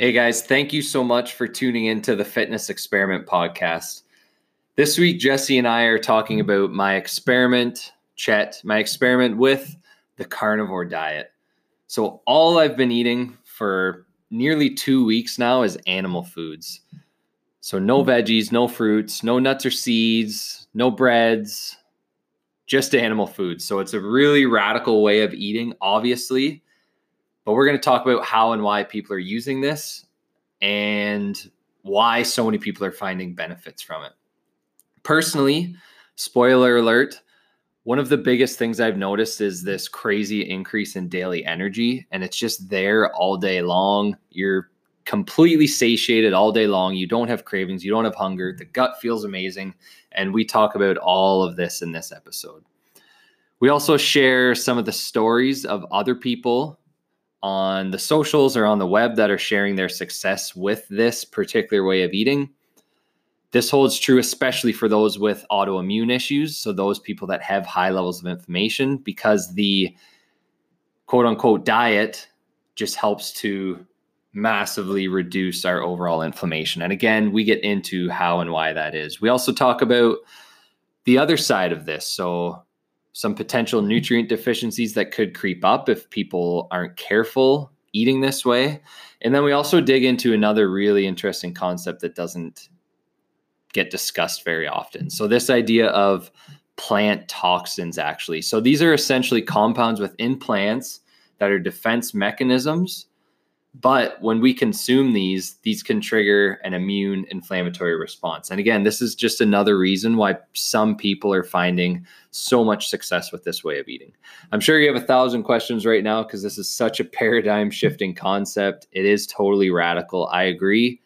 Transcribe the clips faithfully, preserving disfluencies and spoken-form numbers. Hey guys, thank you so much for tuning into the Fitness Experiment Podcast. This week, Jesse and I are talking about my experiment, Chett, my experiment with the carnivore diet. So all I've been eating for nearly two weeks now is animal foods. So no veggies, no fruits, no nuts or seeds, no breads, just animal foods. So it's a really radical way of eating, obviously. But we're going to talk about how and why people are using this and why so many people are finding benefits from it. Personally, spoiler alert, one of the biggest things I've noticed is this crazy increase in daily energy, and it's just there all day long. You're completely satiated all day long. You don't have cravings. You don't have hunger. The gut feels amazing. And we talk about all of this in this episode. We also share some of the stories of other people on the socials or on the web that are sharing their success with this particular way of eating. This holds true especially for those with autoimmune issues, so those people that have high levels of inflammation, because the quote-unquote diet just helps to massively reduce our overall inflammation. And again, we get into how and why that is. We also talk about the other side of this, so some potential nutrient deficiencies that could creep up if people aren't careful eating this way. And then we also dig into another really interesting concept that doesn't get discussed very often. So this idea of plant toxins, actually. So these are essentially compounds within plants that are defense mechanisms. But when we consume these, these can trigger an immune inflammatory response. And again, this is just another reason why some people are finding so much success with this way of eating. I'm sure you have a thousand questions right now because this is such a paradigm shifting concept. It is totally radical. I agree.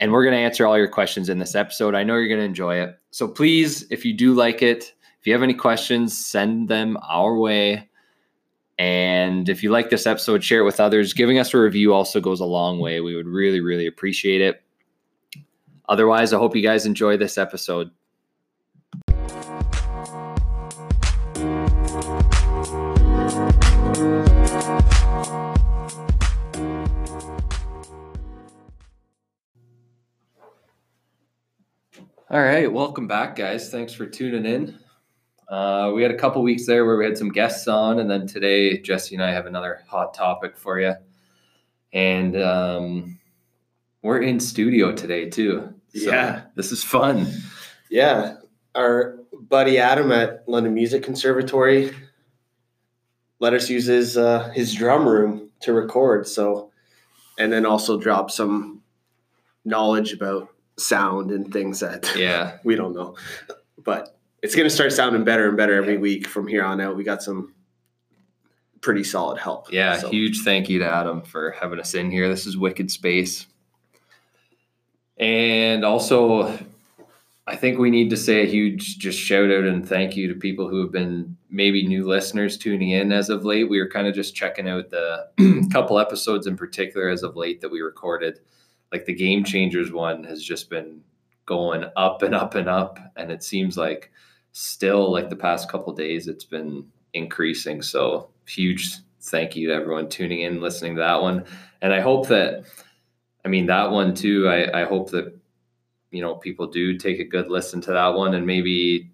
And we're going to answer all your questions in this episode. I know you're going to enjoy it. So please, if you do like it, if you have any questions, send them our way. And if you like this episode, share it with others. Giving us a review also goes a long way. We would really, really appreciate it. Otherwise, I hope you guys enjoy this episode. All right, welcome back, guys. Thanks for tuning in. Uh, we had a couple weeks there where we had some guests on, and then today Jesse and I have another hot topic for you. And um, we're in studio today too. So yeah, this is fun. Yeah, our buddy Adam at London Music Conservatory let us use his uh, his drum room to record. So, and then also drop some knowledge about sound and things that yeah we don't know, but. It's going to start sounding better and better every week from here on out. We got some pretty solid help. Yeah, so. Huge thank you to Adam for having us in here. This is Wicked Space. And also, I think we need to say a huge just shout out and thank you to people who have been maybe new listeners tuning in as of late. We were kind of just checking out the couple episodes in particular as of late that we recorded. Like the Game Changers one has just been going up and up and up. And it seems like still, like the past couple of days, it's been increasing. So huge thank you to everyone tuning in, listening to that one. And I hope that, I mean, that one too, I, I hope that, you know, people do take a good listen to that one and maybe,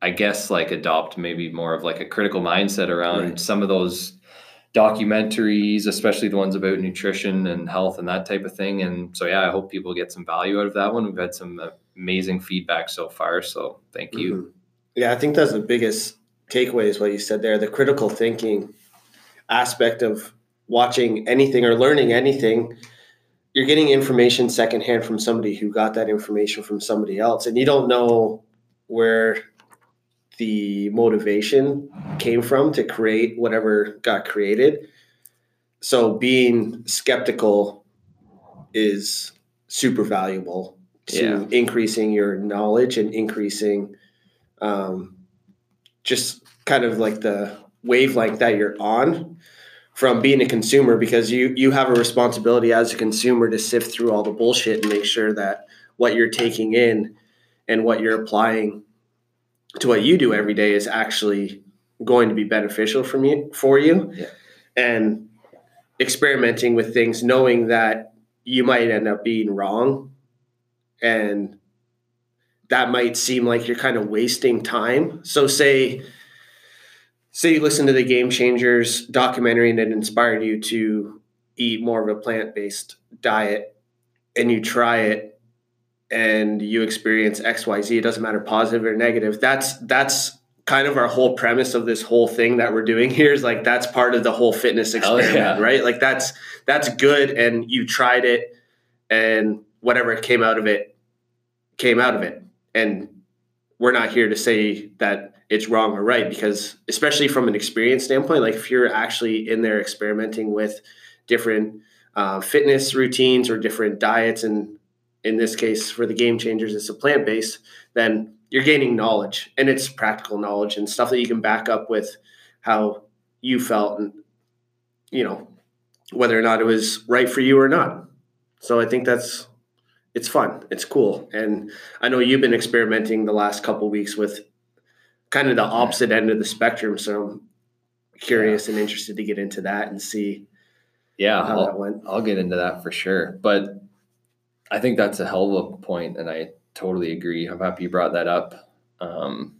I guess, like adopt maybe more of like a critical mindset around right. some of those documentaries, especially the ones about nutrition and health and that type of thing. And so, yeah, I hope people get some value out of that one. We've had some amazing feedback so far. So thank you. Mm-hmm. Yeah, I think that's the biggest takeaway is what you said there. The critical thinking aspect of watching anything or learning anything, you're getting information secondhand from somebody who got that information from somebody else. And you don't know where the motivation came from to create whatever got created. So being skeptical is super valuable to yeah. increasing your knowledge and increasing um, just kind of like the wavelength that you're on from being a consumer, because you, you have a responsibility as a consumer to sift through all the bullshit and make sure that what you're taking in and what you're applying to what you do every day is actually going to be beneficial for me for you. Yeah. And experimenting with things, knowing that you might end up being wrong, and that might seem like you're kind of wasting time. So say, say you listen to the Game Changers documentary and it inspired you to eat more of a plant-based diet, and you try it and you experience X, Y, Z, it doesn't matter positive or negative. That's, that's kind of our whole premise of this whole thing that we're doing here is like, that's part of the whole fitness experiment, yeah. right? Like that's, that's good. And you tried it and whatever came out of it came out of it. And we're not here to say that it's wrong or right, because especially from an experience standpoint, like if you're actually in there experimenting with different uh, fitness routines or different diets, and in this case for the Game Changers, it's a plant-based, then you're gaining knowledge, and it's practical knowledge and stuff that you can back up with how you felt and, you know, whether or not it was right for you or not. So I think that's, it's fun. It's cool. And I know you've been experimenting the last couple of weeks with kind of the opposite end of the spectrum. So I'm curious yeah. and interested to get into that and see yeah, how I'll, that went. I'll get into that for sure. But I think that's a hell of a point, and I totally agree. I'm happy you brought that up. Um,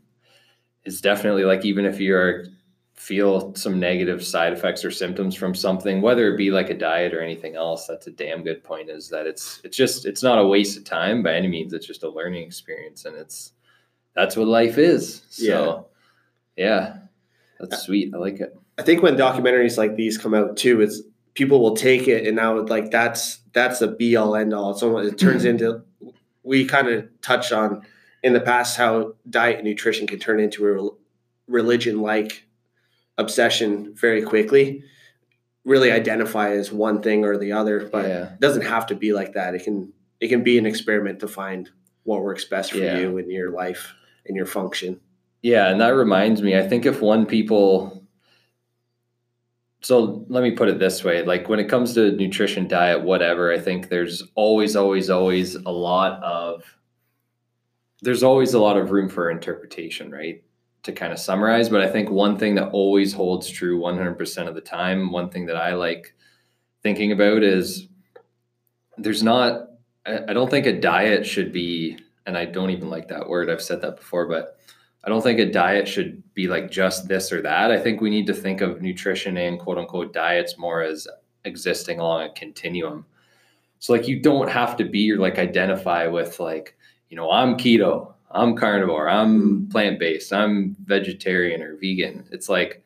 it's definitely like, even if you are, feel some negative side effects or symptoms from something, whether it be like a diet or anything else, that's a damn good point, is that it's, it's just, it's not a waste of time by any means. It's just a learning experience, and it's, that's what life is. So yeah, yeah that's sweet. I like it. I think when documentaries like these come out too, it's people will take it, and I would like, that's, that's the be all end all. It's almost, it turns into, we kind of touched on in the past how diet and nutrition can turn into a religion like obsession very quickly, really identify as one thing or the other, but yeah. it doesn't have to be like that. It can, it can be an experiment to find what works best for yeah. you and your life and your function. Yeah. And that reminds me, I think if one people, so let me put it this way, like when it comes to nutrition, diet, whatever, I think there's always, always, always a lot of, there's always a lot of room for interpretation, right? To kind of summarize, but I think one thing that always holds true one hundred percent of the time, one thing that I like thinking about is there's not, I don't think a diet should be, and I don't even like that word, I've said that before, but I don't think a diet should be like just this or that. I think we need to think of nutrition and quote unquote diets more as existing along a continuum. So like you don't have to be or like identify with like, you know, I'm keto, I'm carnivore, I'm plant-based, I'm vegetarian or vegan. It's like,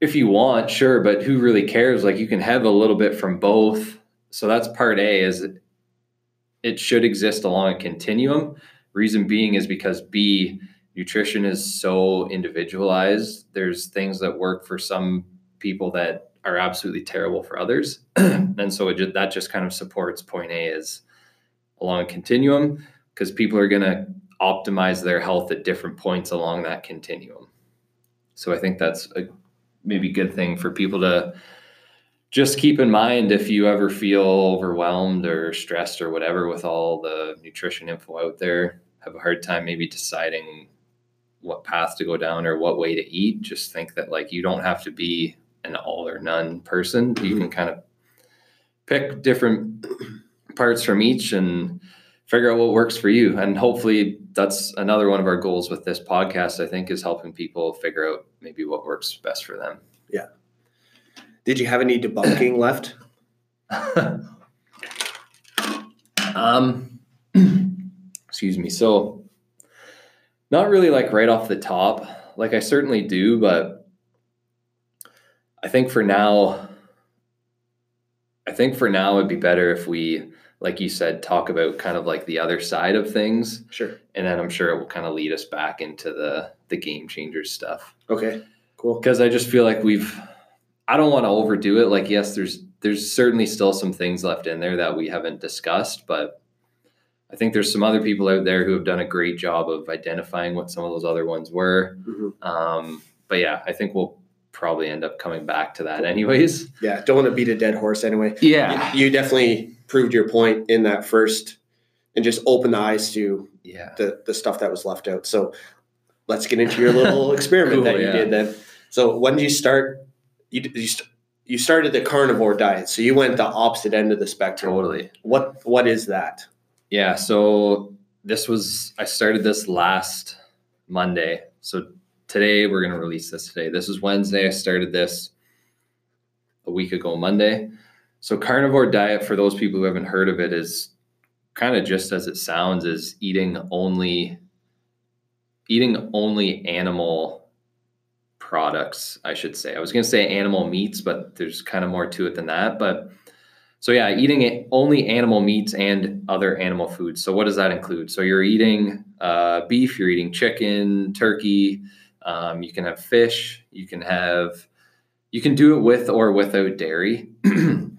if you want, sure, but who really cares? Like you can have a little bit from both. So that's part A, is it, it should exist along a continuum. Reason being is because B, nutrition is so individualized. There's things that work for some people that are absolutely terrible for others. And so it just, that just kind of supports point A, is along a continuum, because people are going to optimize their health at different points along that continuum. So I think that's a maybe good thing for people to just keep in mind if you ever feel overwhelmed or stressed or whatever with all the nutrition info out there, have a hard time maybe deciding what path to go down or what way to eat. Just think that like you don't have to be an all or none person. You can kind of pick different parts from each and figure out what works for you. And hopefully that's another one of our goals with this podcast, I think, is helping people figure out maybe what works best for them. Yeah. Did you have any debunking left? um, excuse me. So not really like right off the top, like I certainly do, but I think for now, I think for now it'd be better if we, like you said, talk about kind of like the other side of things. Sure. And then I'm sure it will kind of lead us back into the, the Game Changers stuff. Okay, cool. Because I just feel like we've, I don't want to overdo it. Like, yes, there's, there's certainly still some things left in there that we haven't discussed, but I think there's some other people out there who have done a great job of identifying what some of those other ones were. Mm-hmm. Um, but yeah, I think we'll probably end up coming back to that anyways. Yeah. Don't want to beat a dead horse anyway. Yeah. You, you definitely proved your point in that first, and just opened the eyes to yeah. the, the stuff that was left out. So let's get into your little experiment cool, that you yeah. did then. So when did you start? You, you, you started the carnivore diet, so you went the opposite end of the spectrum. Totally. What what is that? Yeah, so this was I started this last Monday. So today we're going to release this today. This is Wednesday. I started this a week ago Monday. So carnivore diet, for those people who haven't heard of it, is kind of just as it sounds, is eating only eating only animal products, I should say. I was going to say animal meats, but there's kind of more to it than that. But so yeah, eating only animal meats and other animal foods. So what does that include? So you're eating uh, beef, you're eating chicken, turkey, um, you can have fish, you can have You can do it with or without dairy.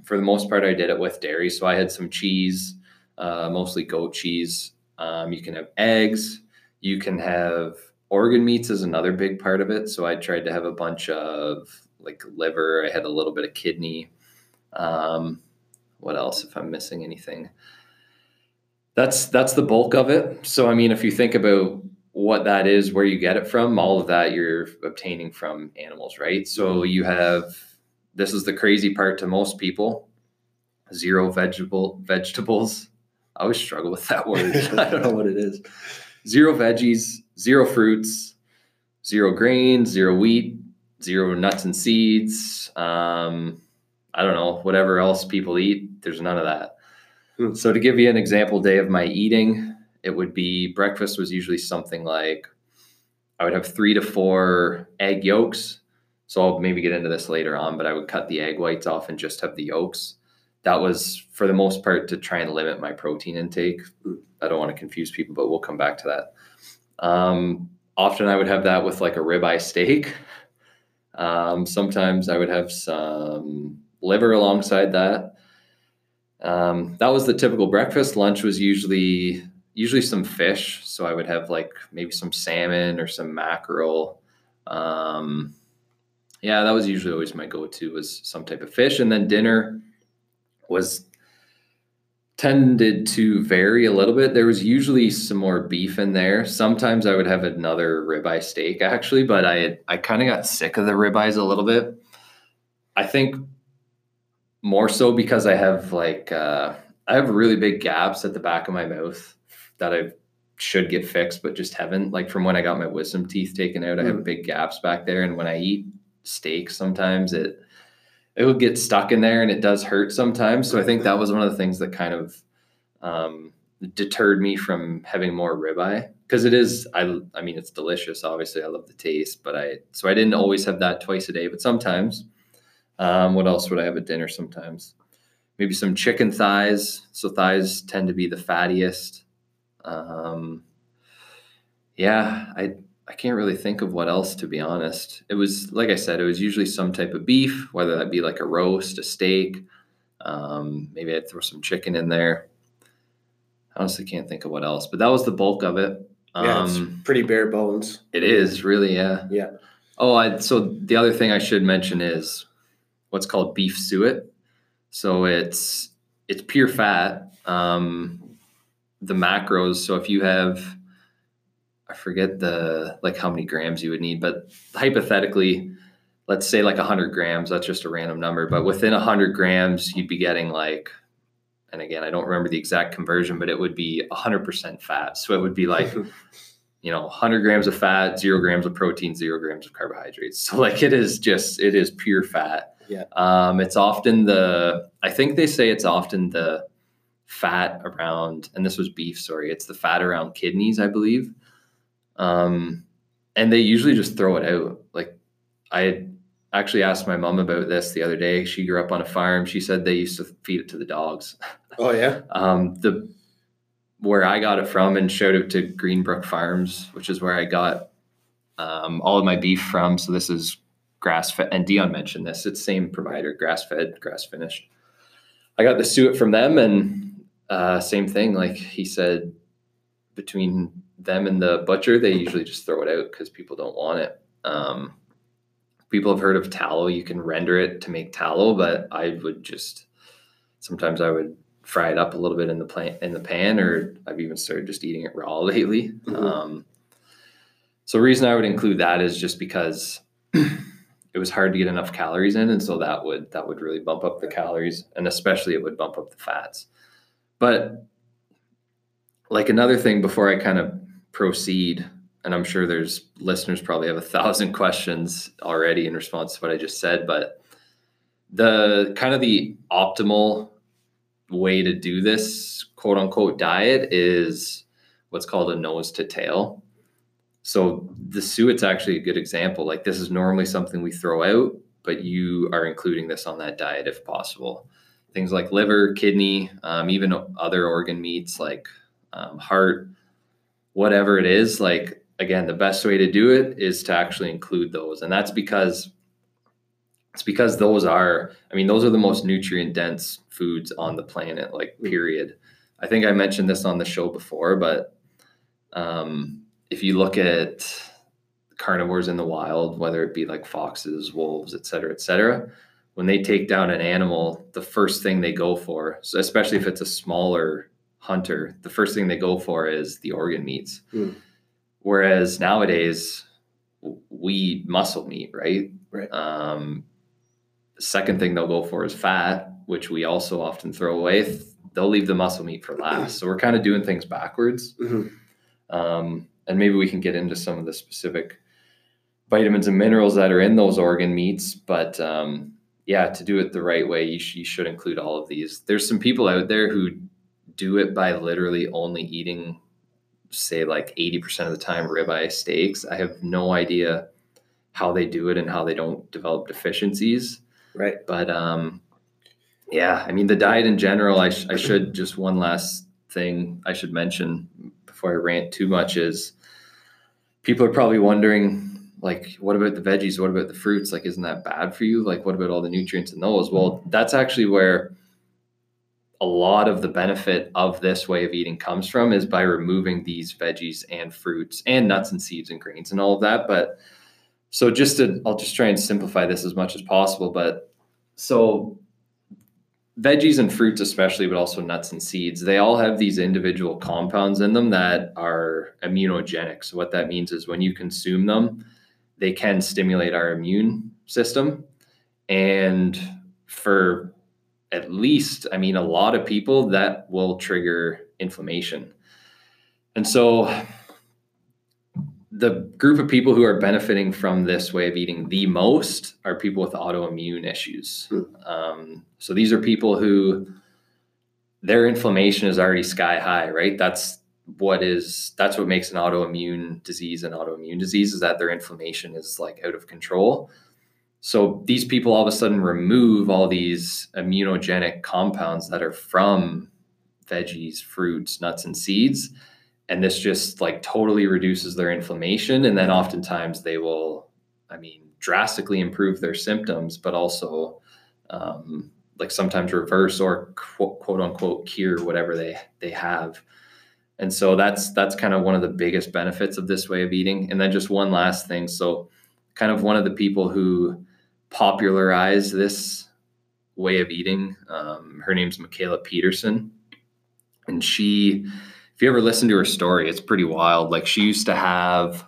For the most part, I did it with dairy. So I had some cheese, uh, mostly goat cheese. Um, you can have eggs. You can have organ meats is another big part of it. So I tried to have a bunch of like liver. I had a little bit of kidney. Um, what else if I'm missing anything? That's, that's the bulk of it. So, I mean, if you think about what that is, where you get it from, all of that you're obtaining from animals, right? So you have, this is the crazy part to most people, zero vegetable vegetables. I always struggle with that word. I don't know what it is. Zero veggies, zero fruits, zero grains, zero wheat, zero nuts and seeds. Um, I don't know, whatever else people eat, there's none of that. Hmm. So to give you an example day of my eating, it would be breakfast was usually something like I would have three to four egg yolks. So I'll maybe get into this later on, but I would cut the egg whites off and just have the yolks. That was for the most part to try and limit my protein intake. I don't want to confuse people, but we'll come back to that. Um, often I would have that with like a ribeye steak. Um, sometimes I would have some liver alongside that. Um, that was the typical breakfast. Lunch was usually... usually some fish. So I would have like maybe some salmon or some mackerel. Um, yeah, that was usually always my go-to was some type of fish. And then dinner was tended to vary a little bit. There was usually some more beef in there. Sometimes I would have another ribeye steak actually, but I, I kind of got sick of the ribeyes a little bit. I think more so because I have like, uh, I have really big gaps at the back of my mouth that I should get fixed, but just haven't. Like from when I got my wisdom teeth taken out, I have big gaps back there. And when I eat steak, sometimes it, it will get stuck in there and it does hurt sometimes. So I think that was one of the things that kind of um, deterred me from having more ribeye. Cause it is, I, I mean, it's delicious. Obviously I love the taste, but I, so I didn't always have that twice a day, but sometimes um, what else would I have at dinner sometimes? Maybe some chicken thighs. So thighs tend to be the fattiest. Um, yeah, I, I can't really think of what else, to be honest. It was, like I said, it was usually some type of beef, whether that be like a roast, a steak. Um, maybe I'd throw some chicken in there. I honestly can't think of what else, but that was the bulk of it. Um, yeah, it's pretty bare bones. It is really. Yeah. Yeah. Oh, I, so the other thing I should mention is what's called beef suet. So it's, it's pure fat. Um, the macros. So if you have, I forget the, like how many grams you would need, but hypothetically, let's say like a hundred grams, that's just a random number, but within a hundred grams, you'd be getting like, and again, I don't remember the exact conversion, but it would be a hundred percent fat. So it would be like, you know, a hundred grams of fat, zero grams of protein, zero grams of carbohydrates. So like, it is just, it is pure fat. Yeah. Um, it's often the, I think they say it's often the fat around, and this was beef, sorry, it's the fat around kidneys, I believe. Um, and they usually just throw it out. Like I actually asked my mom about this the other day. She grew up on a farm. She said they used to feed it to the dogs. Oh yeah. um, the, where I got it from, and shout out to Greenbrook Farms, which is where I got, um, all of my beef from. So this is grass fed, and Dion mentioned this, it's same provider, grass fed, grass finished. I got the suet from them, and Uh, same thing. Like he said, between them and the butcher, they usually just throw it out because people don't want it. Um, people have heard of tallow. You can render it to make tallow, but I would just, sometimes I would fry it up a little bit in the plant, in the pan, or I've even started just eating it raw lately. Mm-hmm. Um, so the reason I would include that is just because it was hard to get enough calories in. And so that would, that would really bump up the calories, and especially it would bump up the fats. But like another thing before I kind of proceed, and I'm sure there's listeners probably have a thousand questions already in response to what I just said, but the kind of the optimal way to do this quote unquote diet is what's called a nose to tail. So the suet's actually a good example. Like, this is normally something we throw out, but you are including this on that diet if possible. Things like liver, kidney, um, even other organ meats like um, heart, whatever it is. Like, again, the best way to do it is to actually include those. And that's because it's because those are, I mean, those are the most nutrient dense foods on the planet, like, period. I think I mentioned this on the show before, but um, if you look at carnivores in the wild, whether it be like foxes, wolves, et cetera, et cetera, when they take down an animal, the first thing they go for, so especially if it's a smaller hunter, the first thing they go for is the organ meats. Mm. Whereas nowadays we eat muscle meat, right? Right. Um, the second thing they'll go for is fat, which we also often throw away. They'll leave the muscle meat for last. So we're kind of doing things backwards. Mm-hmm. Um, and maybe we can get into some of the specific vitamins and minerals that are in those organ meats. But um, yeah, to do it the right way, you, sh- you should include all of these. There's some people out there who do it by literally only eating, say, like eighty percent of the time ribeye steaks. I have no idea how they do it and how they don't develop deficiencies. Right. But um, yeah, I mean, the diet in general, I, sh- I should just one last thing I should mention before I rant too much is people are probably wondering, like, what about the veggies? What about the fruits? Like, isn't that bad for you? Like, what about all the nutrients in those? Well, that's actually where a lot of the benefit of this way of eating comes from, is by removing these veggies and fruits and nuts and seeds and grains and all of that. But so just to, I'll just try and simplify this as much as possible. But so veggies and fruits especially, but also nuts and seeds, they all have these individual compounds in them that are immunogenic. So what that means is when you consume them, they can stimulate our immune system. And for at least, I mean, a lot of people, that will trigger inflammation. And so the group of people who are benefiting from this way of eating the most are people with autoimmune issues. Mm. Um, so these are people who their inflammation is already sky high, right? That's what is, that's what makes an autoimmune disease an autoimmune disease, is that their inflammation is like out of control. So these people all of a sudden remove all these immunogenic compounds that are from veggies, fruits, nuts, and seeds. And this just like totally reduces their inflammation. And then oftentimes they will, I mean, drastically improve their symptoms, but also um, like sometimes reverse or quote, quote unquote cure whatever they, they have. And so that's, that's kind of one of the biggest benefits of this way of eating. And then just one last thing. So kind of one of the people who popularized this way of eating. Um, her name's Michaela Peterson. And she, if you ever listen to her story, it's pretty wild. Like, she used to have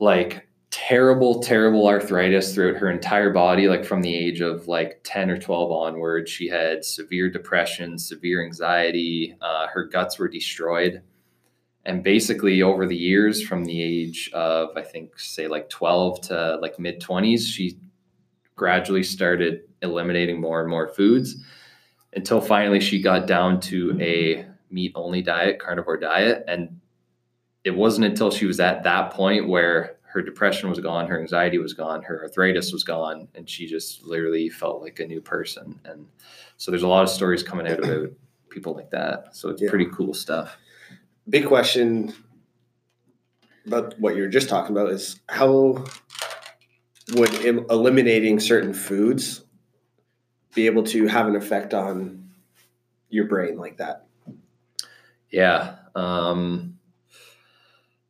like terrible, terrible arthritis throughout her entire body. Like, from the age of like ten or twelve onward, she had severe depression, severe anxiety. Uh, her guts were destroyed. And basically over the years, from the age of, I think, say like twelve to like mid twenties, she gradually started eliminating more and more foods until finally she got down to a meat only diet, carnivore diet. And it wasn't until she was at that point where her depression was gone, her anxiety was gone, her arthritis was gone, and she just literally felt like a new person. And so there's a lot of stories coming out about people like that. So it's yeah. pretty cool stuff. Big question about what you were just talking about is how would em- eliminating certain foods be able to have an effect on your brain like that? Yeah. Um,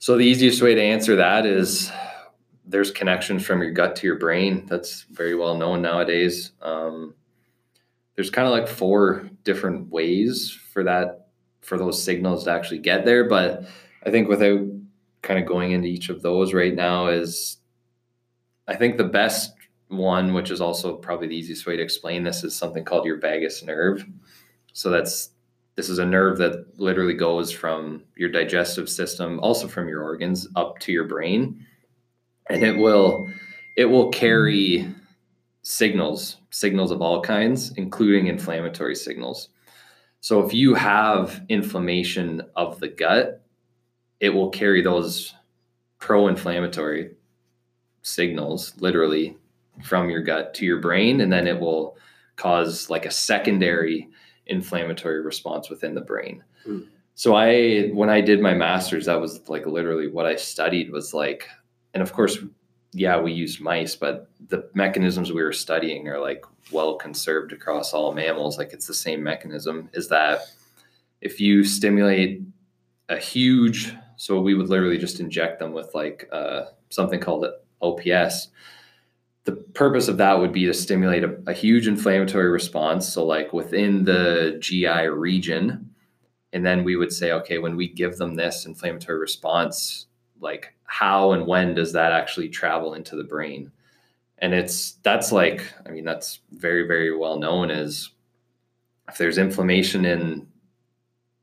so the easiest way to answer that is there's connections from your gut to your brain. That's very well known nowadays. Um, there's kind of like four different ways for that, for those signals to actually get there. But I think without kind of going into each of those right now, is I think the best one, which is also probably the easiest way to explain this, is something called your vagus nerve. So that's, this is a nerve that literally goes from your digestive system, also from your organs, up to your brain. And it will, it will carry signals, signals of all kinds, including inflammatory signals. So if you have inflammation of the gut, it will carry those pro-inflammatory signals literally from your gut to your brain, and then it will cause like a secondary inflammatory response within the brain. Mm. So I, when I did my master's, that was like literally what I studied was like, and of course, yeah, we used mice, but the mechanisms we were studying are like well conserved across all mammals. Like it's the same mechanism, is that if you stimulate a huge, so we would literally just inject them with like uh, something called O P S. The purpose of that would be to stimulate a, a huge inflammatory response. So like within the G I region, and then we would say, okay, when we give them this inflammatory response, like how and when does that actually travel into the brain? And it's, that's like, I mean, that's very, very well known, is if there's inflammation in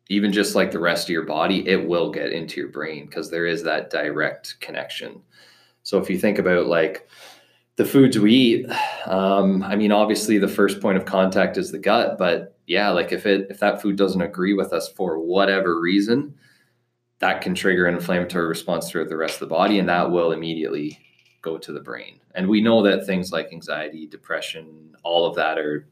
even just like the rest of your body, it will get into your brain because there is that direct connection. So if you think about like the foods we eat, um, I mean, obviously the first point of contact is the gut, but yeah, like if it, if that food doesn't agree with us for whatever reason, that can trigger an inflammatory response throughout the rest of the body, and that will immediately go to the brain. And we know that things like anxiety, depression, all of that are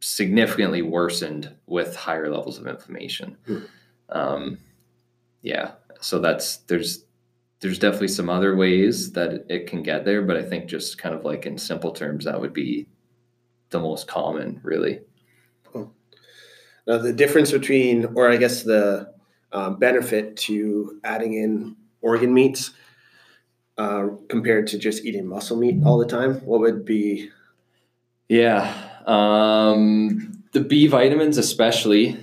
significantly worsened with higher levels of inflammation. Hmm. Um, yeah. So that's, there's, there's definitely some other ways that it can get there, but I think just kind of like in simple terms, that would be the most common, really. Cool. Now the difference between, or I guess the, Um, benefit to adding in organ meats uh, compared to just eating muscle meat all the time? What would be? Yeah. Um, the B vitamins, especially,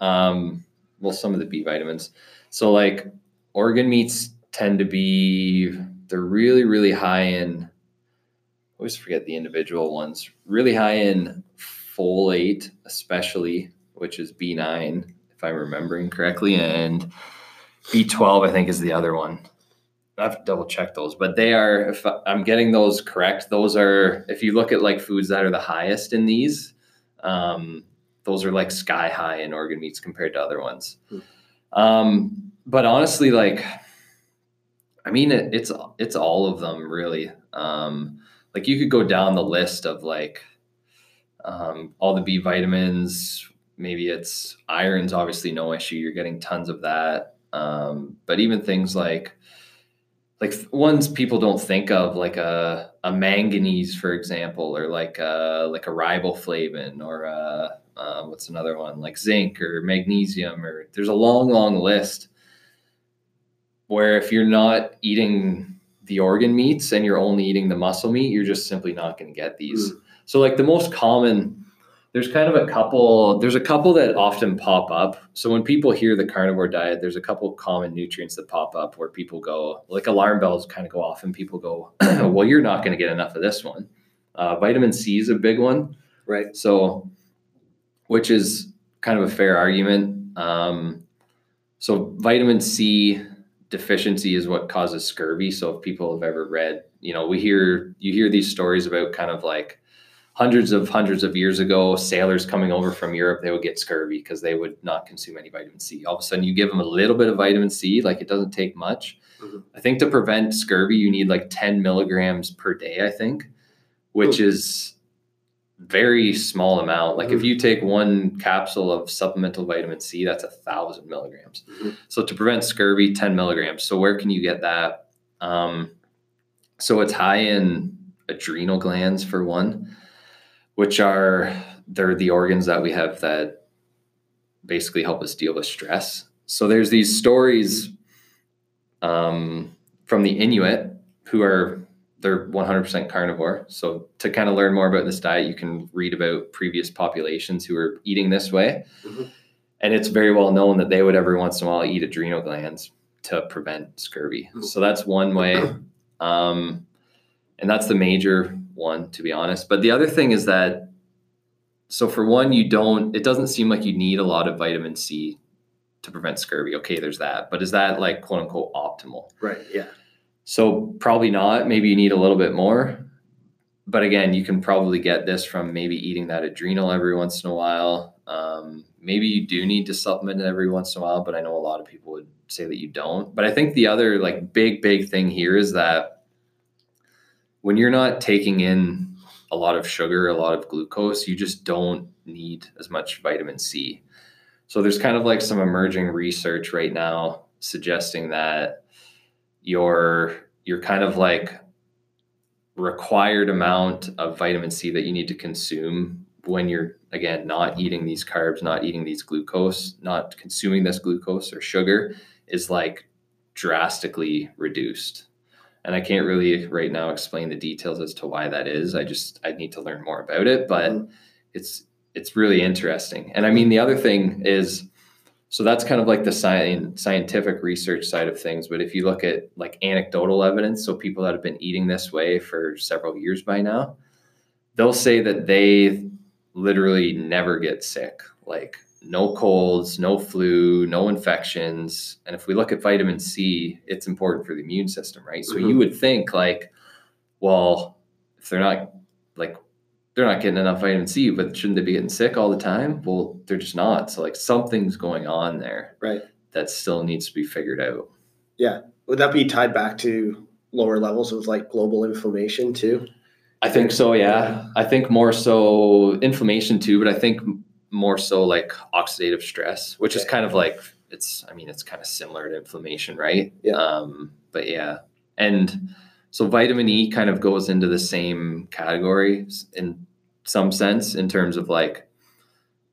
um, well, some of the B vitamins. So like organ meats tend to be, they're really, really high in, I always forget the individual ones, really high in folate, especially, which is B nine. If I'm remembering correctly, and B twelve, I think, is the other one. I have to double check those, but they are, if I'm getting those correct, those are, if you look at like foods that are the highest in these, um, those are like sky high in organ meats compared to other ones. Hmm. Um, but honestly, like, I mean, it, it's, it's all of them really. Um, like you could go down the list of like, um, all the B vitamins. Maybe it's iron's obviously no issue. You're getting tons of that. Um, but even things like, like ones people don't think of, like a, a manganese, for example, or like a, like a riboflavin, or a, uh, what's another one, like zinc or magnesium, or there's a long, long list where if you're not eating the organ meats and you're only eating the muscle meat, you're just simply not going to get these. Mm. So like the most common, There's kind of a couple, there's a couple that often pop up. So when people hear the carnivore diet, there's a couple common nutrients that pop up where people go, like alarm bells kind of go off and people go, well, you're not going to get enough of this one. Uh, vitamin C is a big one. Right. So, which is kind of a fair argument. Um, so vitamin C deficiency is what causes scurvy. So if people have ever read, you know, we hear, you hear these stories about kind of like, Hundreds of hundreds of years ago, sailors coming over from Europe, they would get scurvy because they would not consume any vitamin C. All of a sudden you give them a little bit of vitamin C, like it doesn't take much. Mm-hmm. I think to prevent scurvy, you need like ten milligrams per day, I think, which Ooh. is very small amount. Like mm-hmm. if you take one capsule of supplemental vitamin C, that's a thousand milligrams. Mm-hmm. So to prevent scurvy, ten milligrams. So where can you get that? Um, so it's high in adrenal glands for one, which are, they're the organs that we have that basically help us deal with stress. So there's these stories um, from the Inuit who are, they're one hundred percent carnivore. So to kind of learn more about this diet, you can read about previous populations who were eating this way. Mm-hmm. And it's very well known that they would every once in a while eat adrenal glands to prevent scurvy. Mm-hmm. So that's one way. Um, And that's the major one, to be honest. But the other thing is that, so for one, you don't, it doesn't seem like you need a lot of vitamin C to prevent scurvy. Okay, there's that. But is that like quote unquote optimal? Right. Yeah. So probably not. Maybe you need a little bit more. But again, you can probably get this from maybe eating that adrenal every once in a while. Um, maybe you do need to supplement it every once in a while, but I know a lot of people would say that you don't. But I think the other like big, big thing here is that when you're not taking in a lot of sugar, a lot of glucose, you just don't need as much vitamin C. So there's kind of like some emerging research right now suggesting that your, your kind of like required amount of vitamin C that you need to consume when you're, again, not eating these carbs, not eating these glucose, not consuming this glucose or sugar is like drastically reduced. And I can't really right now explain the details as to why that is. I just, I need to learn more about it, but mm-hmm. it's, it's really interesting. And I mean, the other thing is, so that's kind of like the science, scientific research side of things. But if you look at like anecdotal evidence, so people that have been eating this way for several years by now, they'll say that they literally never get sick, like no colds, no flu, no infections. And if we look at vitamin C, it's important for the immune system, right? So mm-hmm. you would think like, well, if they're not like, they're not getting enough vitamin C, but shouldn't they be getting sick all the time? Well, they're just not. So like something's going on there, right? That still needs to be figured out. Yeah. Would that be tied back to lower levels of like global inflammation too? I think so. Yeah. yeah. I think more so inflammation too, but I think more so like oxidative stress, which okay. is kind of like it's, I mean, it's kind of similar to inflammation, right? Yeah. Um, but yeah. And so vitamin E kind of goes into the same category in some sense in terms of like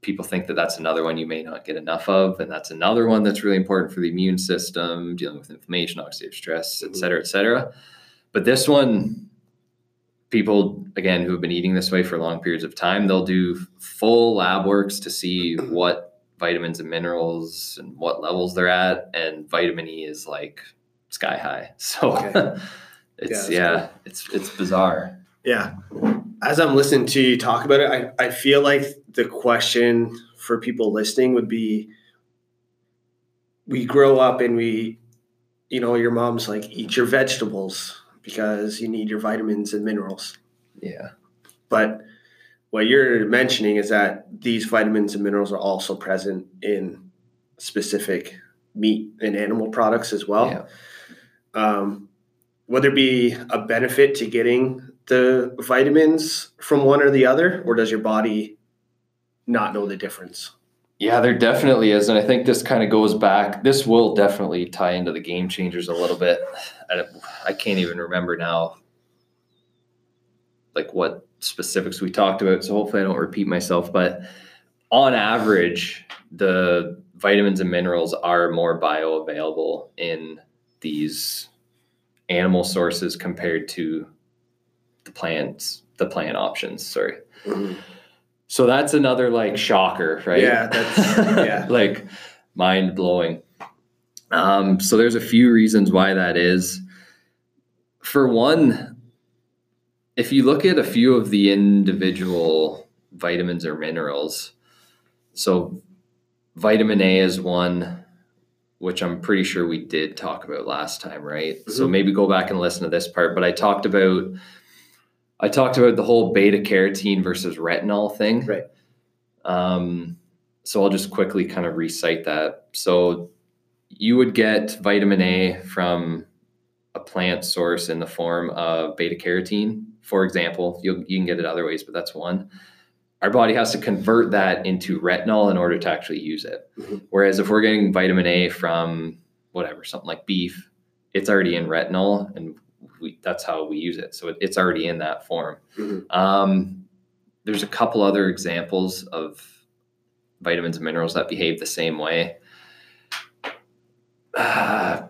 people think that that's another one you may not get enough of. And that's another one that's really important for the immune system, dealing with inflammation, oxidative stress, et cetera, et cetera. But this one, people, again, who have been eating this way for long periods of time, they'll do full lab works to see what vitamins and minerals and what levels they're at. And vitamin E is like sky high. So... Okay. It's, yeah, yeah cool. it's it's bizarre. Yeah. As I'm listening to you talk about it, I, I feel like the question for people listening would be, we grow up and we, you know, your mom's like, eat your vegetables because you need your vitamins and minerals. Yeah. But what you're mentioning is that these vitamins and minerals are also present in specific meat and animal products as well. Yeah. Um. Would there be a benefit to getting the vitamins from one or the other, or does your body not know the difference? Yeah, there definitely is. And I think this kind of goes back, this will definitely tie into the Game Changers a little bit. I, I can't even remember now, like what specifics we talked about. So hopefully I don't repeat myself, but on average, the vitamins and minerals are more bioavailable in these animal sources compared to the plants, the plant options. Sorry. Mm-hmm. So that's another like shocker, right? Yeah. That's yeah. like mind blowing. Um, so there's a few reasons why that is. For one, if you look at a few of the individual vitamins or minerals, so vitamin A is one, which I'm pretty sure we did talk about last time, right? Mm-hmm. So maybe go back and listen to this part. But I talked about I talked about the whole beta carotene versus retinol thing. Right. Um, so I'll just quickly kind of recite that. So you would get vitamin A from a plant source in the form of beta carotene, for example. You'll, you can get it other ways, but that's one. Our body has to convert that into retinol in order to actually use it. Mm-hmm. Whereas if we're getting vitamin A from whatever, something like beef, it's already in retinol and we, that's how we use it. So it, it's already in that form. Mm-hmm. Um, there's a couple other examples of vitamins and minerals that behave the same way. Uh,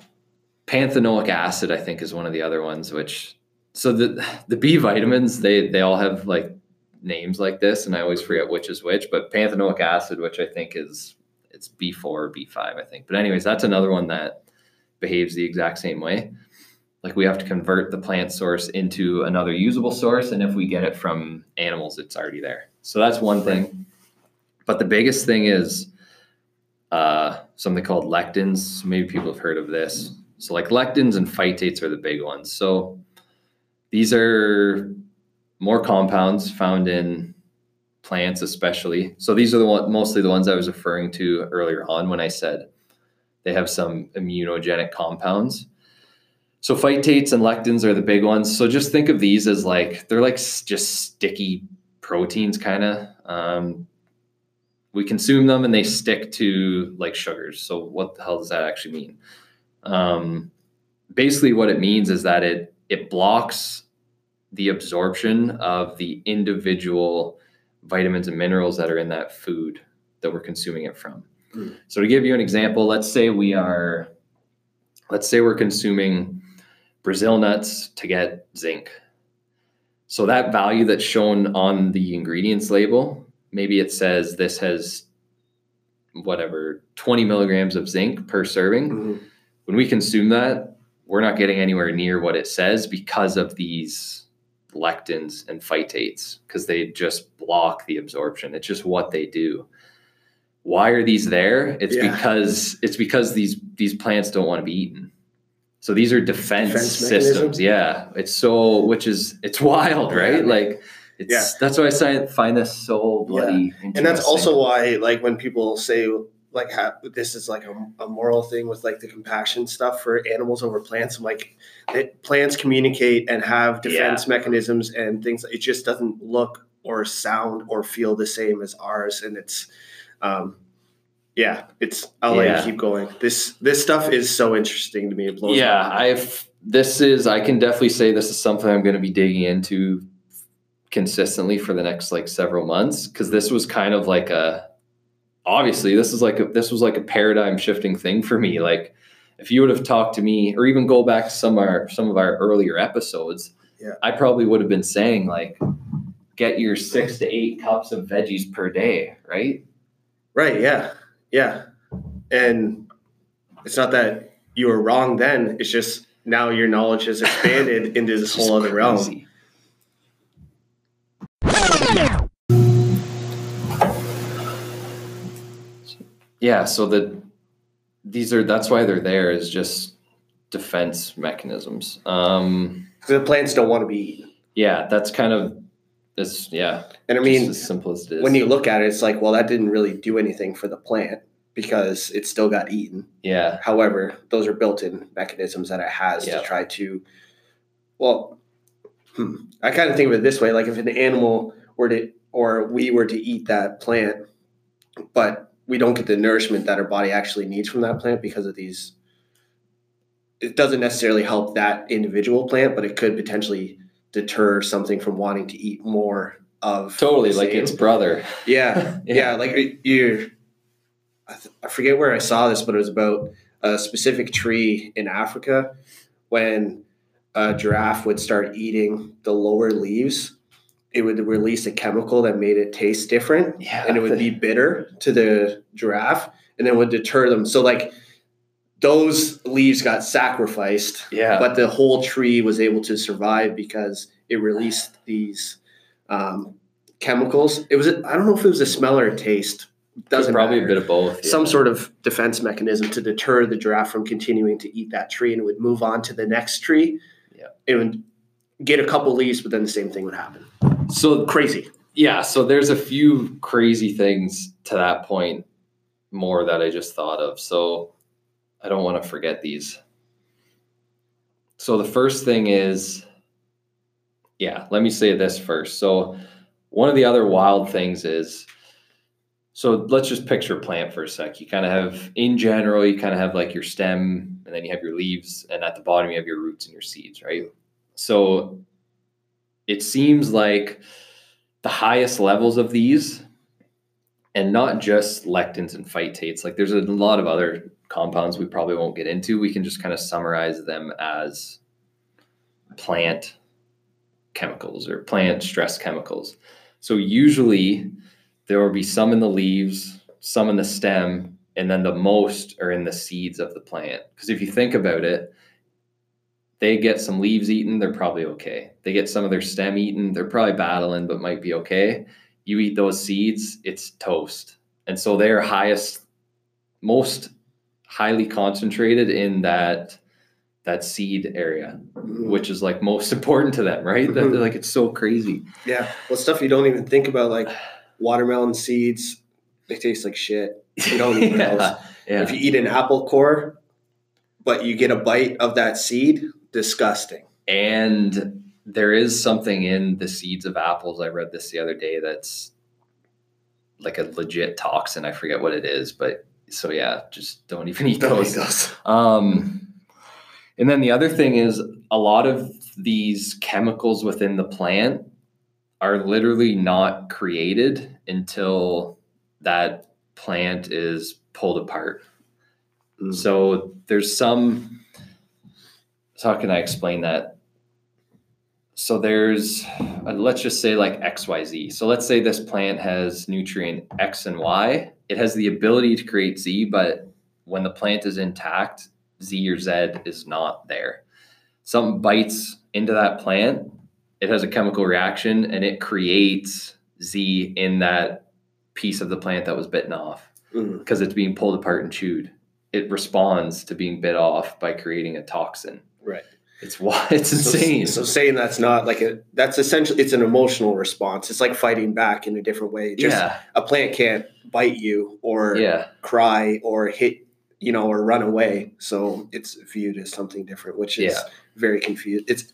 panthenoic acid, I think, is one of the other ones, which, so the, the B vitamins, they, they all have like names like this, and I always forget which is which, but panthenoic acid, which I think is, it's B four or B five, I think. But anyways, that's another one that behaves the exact same way. like we have to convert the plant source into another usable source. And if we get it from animals, it's already there. So that's one thing. But the biggest thing is uh, something called lectins. Maybe people have heard of this. So like lectins and phytates are the big ones. So these are more compounds found in plants especially. So these are the one, mostly the ones I was referring to earlier on when I said they have some immunogenic compounds. So phytates and lectins are the big ones. So just think of these as like, they're like just sticky proteins kind of. Um, we consume them and they stick to like sugars. So what the hell does that actually mean? Um, basically what it means is that it, it blocks the absorption of the individual vitamins and minerals that are in that food that we're consuming it from. Mm. So to give you an example, let's say we are, let's say we're consuming Brazil nuts to get zinc. So that value that's shown on the ingredients label, maybe it says this has whatever, twenty milligrams of zinc per serving. Mm-hmm. When we consume that, we're not getting anywhere near what it says because of these lectins and phytates, because they just block the absorption. It's just what they do. Why are these there? It's yeah. because it's because these these plants don't want to be eaten. So these are defense, defense systems. Yeah, it's so which is it's wild, right? Yeah. Like it's yeah. that's why I find this so bloody. Yeah. And that's also why, like, when people say like ha- this is like a, a moral thing with like the compassion stuff for animals over plants. I'm like, it, plants communicate and have defense yeah. mechanisms and things. It just doesn't look or sound or feel the same as ours, and it's. Um, yeah, it's, I'll yeah. let you keep going. This, this stuff is so interesting to me. It blows yeah. Up. I've, this is, I can definitely say this is something I'm going to be digging into consistently for the next like several months. Cause this was kind of like a, obviously this is like a, this was like a paradigm shifting thing for me. Like if you would have talked to me or even go back to some of our, some of our earlier episodes, yeah. I probably would have been saying like, get your six to eight cups of veggies per day. Right. Right. Yeah. Yeah. And it's not that you were wrong then. It's just now your knowledge has expanded into this whole other crazy. realm. Yeah. So the, these are, that's why they're there is just defense mechanisms. Um, the plants don't want to be eaten. Yeah. That's kind of. It's, yeah. And I mean, as simple as it is. When you look at it, it's like, well, that didn't really do anything for the plant because it still got eaten. Yeah. However, those are built-in mechanisms that it has yeah. to try to, well, hmm, I kind of think of it this way. Like if an animal were to, or we were to eat that plant, but we don't get the nourishment that our body actually needs from that plant because of these, it doesn't necessarily help that individual plant, but it could potentially deter something from wanting to eat more of totally like its brother. Yeah, yeah. Yeah. Like you, I, th- I forget where I saw this, but it was about a specific tree in Africa when a giraffe would start eating the lower leaves. It would release a chemical that made it taste different yeah, and it would the- be bitter to the giraffe and it would deter them. So like, those leaves got sacrificed, yeah. but the whole tree was able to survive because it released these um, chemicals. It was a, I don't know if it was a smell or a taste. Doesn't probably matter. A bit of both. Some yeah. sort of defense mechanism to deter the giraffe from continuing to eat that tree, and it would move on to the next tree. Yeah, it would get a couple leaves, but then the same thing would happen. So crazy. Yeah. So there's a few crazy things to that point more that I just thought of. So. I don't want to forget these. So the first thing is, yeah, let me say this first. So one of the other wild things is, so let's just picture a plant for a sec. You kind of have, in general, you kind of have like your stem and then you have your leaves and at the bottom you have your roots and your seeds, right? So it seems like the highest levels of these, and not just lectins and phytates, like there's a lot of other compounds we probably won't get into. We can just kind of summarize them as plant chemicals or plant stress chemicals. So usually there will be some in the leaves, some in the stem, and then the most are in the seeds of the plant. Because if you think about it, They get some leaves eaten, they're probably okay. They get some of their stem eaten, they're probably battling, but might be okay. You eat those seeds, it's toast. And so they're highest, most highly concentrated in that that seed area, which is like most important to them, right? That, like, it's so crazy. Yeah. Well, stuff you don't even think about, like watermelon seeds, they taste like shit. You don't eat yeah, those. Yeah. If you eat an apple core, but you get a bite of that seed, disgusting. And there is something in the seeds of apples. I read this the other day. That's like a legit toxin. I forget what it is, but so yeah, just don't even eat don't those. Eat those. Um, and then the other thing is a lot of these chemicals within the plant are literally not created until that plant is pulled apart. Mm. So there's some, so how can I explain that? So there's, uh, let's just say like X Y Z. So let's say this plant has nutrient X and Y. It has the ability to create Z, but when the plant is intact, Z or Z is not there. Something bites into that plant. It has a chemical reaction and it creates Z in that piece of the plant that was bitten off because mm. it's being pulled apart and chewed. It responds to being bit off by creating a toxin. Right. It's why it's insane. So, so saying that's not like a, that's essentially, it's an emotional response. It's like fighting back in a different way. Just yeah. A plant can't bite you or yeah. cry or hit, you know, or run away. So it's viewed as something different, which is yeah. very confused. It's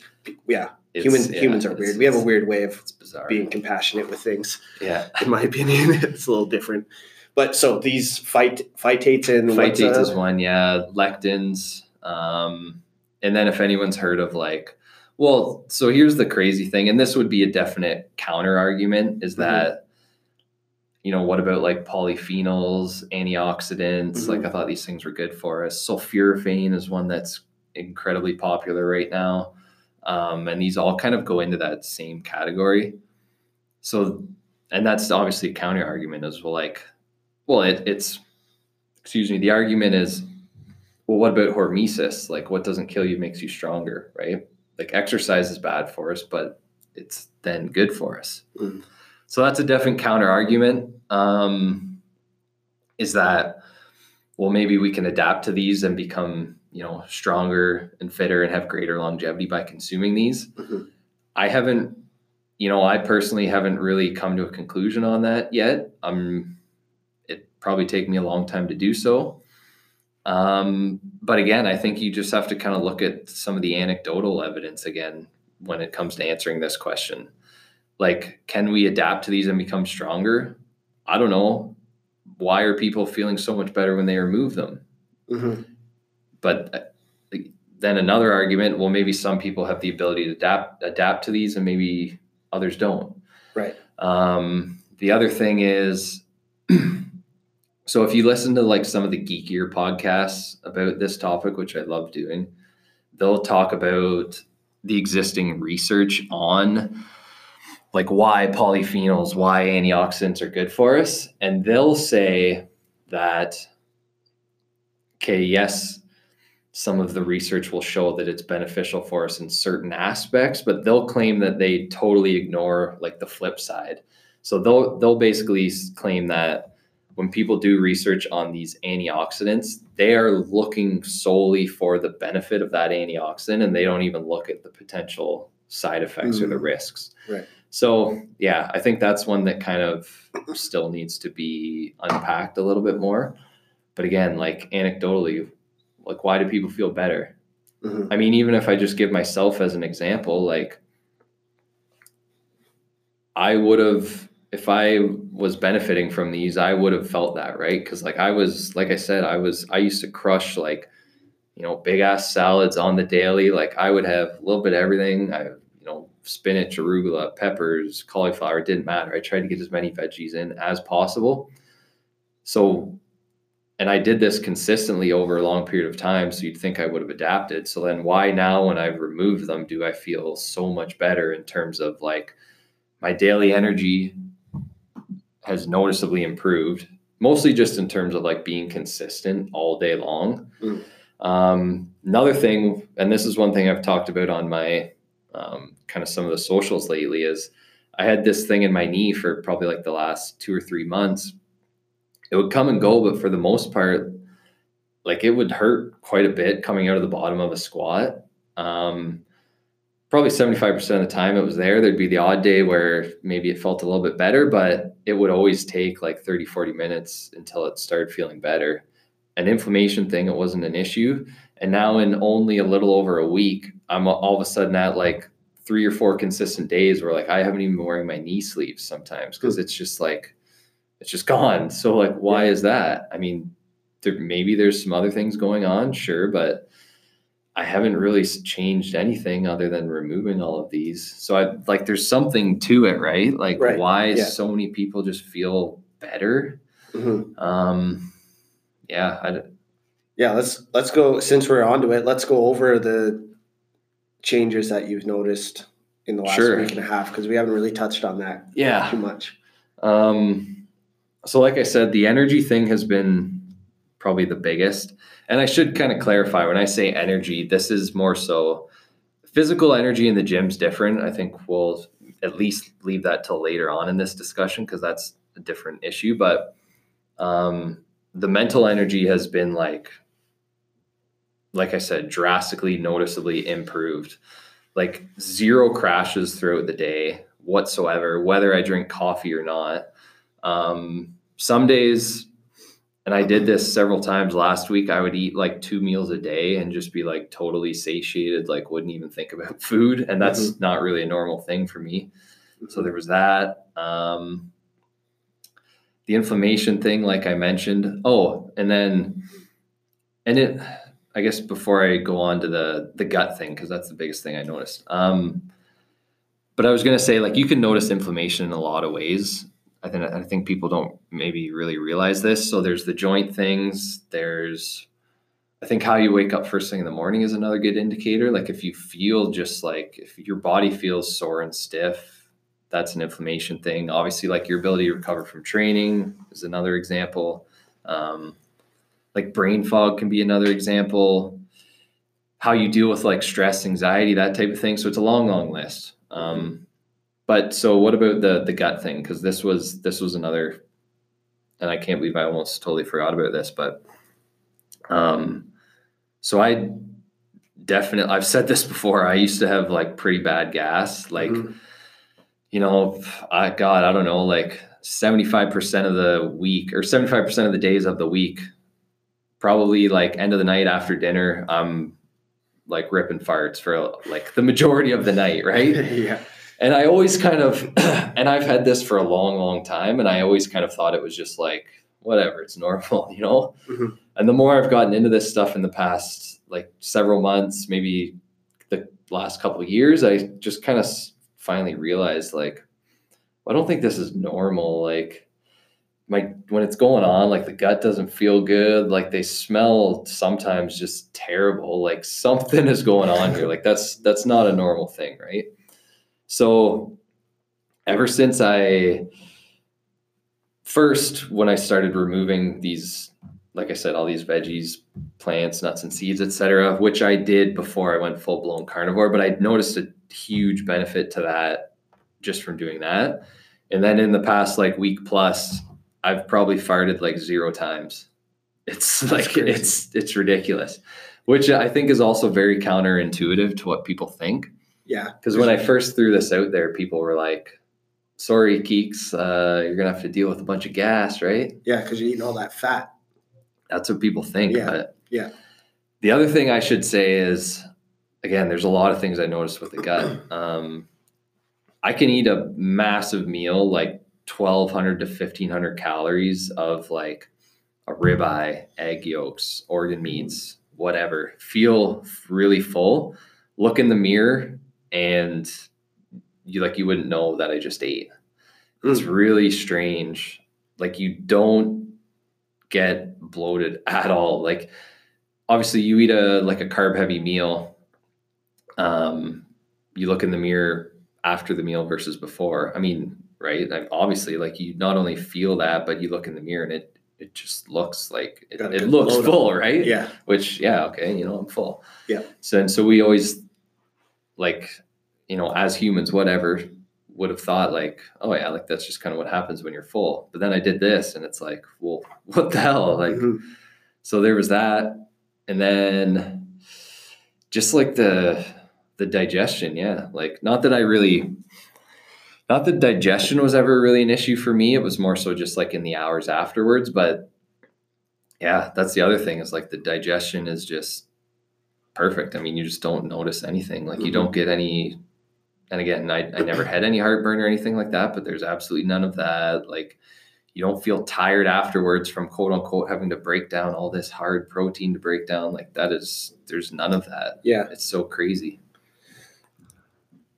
yeah. It's, Human, yeah, humans are it's, weird. We have a weird way of being compassionate with things. Yeah. In my opinion, it's a little different, but so these phyt, phytates and phytates is one. Yeah. Lectins. Um, And then if anyone's heard of like, well, so here's the crazy thing. And this would be a definite counter argument is that, mm-hmm. you know, what about like polyphenols, antioxidants? Mm-hmm. Like I thought these things were good for us. Sulforaphane is one that's incredibly popular right now. Um, and these all kind of go into that same category. So, and that's obviously a counter argument as well. Like, well, it, it's, excuse me. The argument is, well, what about hormesis? Like what doesn't kill you makes you stronger, right? Like exercise is bad for us, but it's then good for us. Mm. So that's a definite counter argument, um, is that, well, maybe we can adapt to these and become, you know, stronger and fitter and have greater longevity by consuming these. Mm-hmm. I haven't, you know, I personally haven't really come to a conclusion on that yet. Um, it probably take me a long time to do so. Um, but again, I think you just have to kind of look at some of the anecdotal evidence again, when it comes to answering this question, like, can we adapt to these and become stronger? I don't know. Why are people feeling so much better when they remove them? Mm-hmm. But then another argument, well, maybe some people have the ability to adapt, adapt to these and maybe others don't. Right. Um, the other thing is, so if you listen to like some of the geekier podcasts about this topic, which I love doing, they'll talk about the existing research on like why polyphenols, why antioxidants are good for us. And they'll say that, okay, yes, some of the research will show that it's beneficial for us in certain aspects, but they'll claim that they totally ignore like the flip side. So they'll, they'll basically claim that when people do research on these antioxidants, they are looking solely for the benefit of that antioxidant and they don't even look at the potential side effects mm. or the risks. Right. So yeah, I think that's one that kind of still needs to be unpacked a little bit more. But again, like anecdotally, like why do people feel better? Mm-hmm. I mean, even if I just give myself as an example, like I would have, if I was benefiting from these, I would have felt that, right? Because like I was, like I said, I was, I used to crush like, you know, big ass salads on the daily. Like I would have a little bit of everything. I, you know, spinach, arugula, peppers, cauliflower, it didn't matter. I tried to get as many veggies in as possible. So, and I did this consistently over a long period of time. So you'd think I would have adapted. So then why now when I've removed them, do I feel so much better in terms of like my daily energy has noticeably improved, mostly just in terms of like being consistent all day long. Mm. Um, another thing, and this is one thing I've talked about on my um, kind of some of the socials lately, is I had this thing in my knee for probably like the last two or three months. It would come and go, but for the most part, like it would hurt quite a bit coming out of the bottom of a squat. Um, probably seventy-five percent of the time it was there. There'd be the odd day where maybe it felt a little bit better, but it would always take like thirty, forty minutes until it started feeling better. An inflammation thing, it wasn't an issue. And now in only a little over a week, I'm all of a sudden at like three or four consistent days where like I haven't even been wearing my knee sleeves sometimes, because it's just like, it's just gone. So like, why yeah. is that? I mean, there, maybe there's some other things going on, sure, but I haven't really changed anything other than removing all of these. So I like, there's something to it, right? Like right. why yeah. so many people just feel better. Mm-hmm. Um, yeah. I, yeah. Let's, let's go, since we're onto it, let's go over the changes that you've noticed in the last sure. week and a half, because we haven't really touched on that yeah. too much. Um, so like I said, the energy thing has been probably the biggest. And I should kind of clarify, when I say energy, this is more so physical energy in the gym's different. I think we'll at least leave that till later on in this discussion, because that's a different issue. But um, the mental energy has been like, like I said, drastically, noticeably improved. Like zero crashes throughout the day whatsoever, whether I drink coffee or not. Um, some days... And I did this several times last week. I would eat like two meals a day and just be like totally satiated, like wouldn't even think about food. And that's mm-hmm. not really a normal thing for me. Mm-hmm. So there was that. Um, the inflammation thing, like I mentioned. Oh, and then, and it, I guess before I go on to the, the gut thing, because that's the biggest thing I noticed. Um, but I was going to say, like, you can notice inflammation in a lot of ways. I think, I think people don't maybe really realize this. So there's the joint things. There's, I think how you wake up first thing in the morning is another good indicator. Like if you feel just like, if your body feels sore and stiff, that's an inflammation thing. Obviously, like your ability to recover from training is another example. Um, like brain fog can be another example. How you deal with like stress, anxiety, that type of thing. So it's a long, long list. Um, But so what about the the gut thing? Because this was this was another, and I can't believe I almost totally forgot about this, but um so I definitely, I've said this before, I used to have like pretty bad gas. Like, mm-hmm. you know, I God, I don't know, like seventy-five percent of the week or seventy-five percent of the days of the week, probably like end of the night after dinner, I'm like ripping farts for like the majority of the night, right? yeah. And I always kind of, and I've had this for a long, long time, and I always kind of thought it was just like, whatever, it's normal, you know? Mm-hmm. And the more I've gotten into this stuff in the past, like several months, maybe the last couple of years, I just kind of finally realized like, well, I don't think this is normal. Like my, when it's going on, like the gut doesn't feel good. Like they smell sometimes just terrible. Like something is going on here. Like that's, that's not a normal thing, right? So ever since I first, when I started removing these, like I said, all these veggies, plants, nuts and seeds, et cetera, which I did before I went full blown carnivore, but I noticed a huge benefit to that just from doing that. And then in the past like week plus, I've probably farted like zero times. It's like, it's, it's ridiculous, which I think is also very counterintuitive to what people think. Yeah. Because when I first threw this out there, people were like, sorry, Keeks, uh, you're going to have to deal with a bunch of gas, right? Yeah, because you're eating all that fat. That's what people think. Yeah. But yeah. The other thing I should say is, again, there's a lot of things I noticed with the gut. Um, I can eat a massive meal, like twelve hundred to fifteen hundred calories of like a ribeye, egg yolks, organ meats, whatever, feel really full, look in the mirror, and you like, you wouldn't know that I just ate. It's really strange. Like you don't get bloated at all. Like obviously you eat a, like a carb heavy meal. Um, you look in the mirror after the meal versus before. I mean, right. Like obviously like you not only feel that, but you look in the mirror and it, it just looks like it, it looks full, right? Yeah. Which, yeah, okay, you know, I'm full. Yeah. So and so we always, like, you know, as humans, whatever, would have thought like, oh yeah, like that's just kind of what happens when you're full. But then I did this, and it's like, well, what the hell? Like, mm-hmm. So there was that, and then just like the the digestion, yeah. Like, not that I really. Not that digestion was ever really an issue for me. It was more so just like in the hours afterwards. But yeah, that's the other thing is like the digestion is just perfect. I mean, you just don't notice anything. Like you don't get any, and again, I, I never had any heartburn or anything like that, but there's absolutely none of that. Like you don't feel tired afterwards from quote unquote having to break down all this hard protein to break down. Like that is, there's none of that. Yeah. It's so crazy.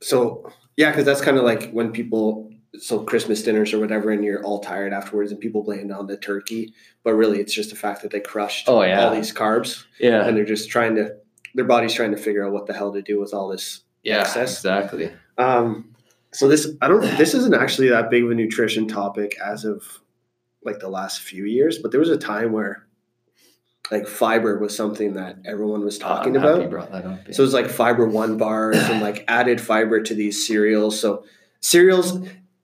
So yeah, because that's kind of like when people, so Christmas dinners or whatever, and you're all tired afterwards, and people blame it on the turkey, but really it's just the fact that they crushed oh, yeah. all these carbs, yeah, and they're just trying to, their body's trying to figure out what the hell to do with all this yeah, excess. Exactly. Um, so this, I don't, this isn't actually that big of a nutrition topic as of like the last few years, but there was a time where like fiber was something that everyone was talking oh, about. You brought that up, yeah. So it was like fiber one bars and like added fiber to these cereals. So cereals,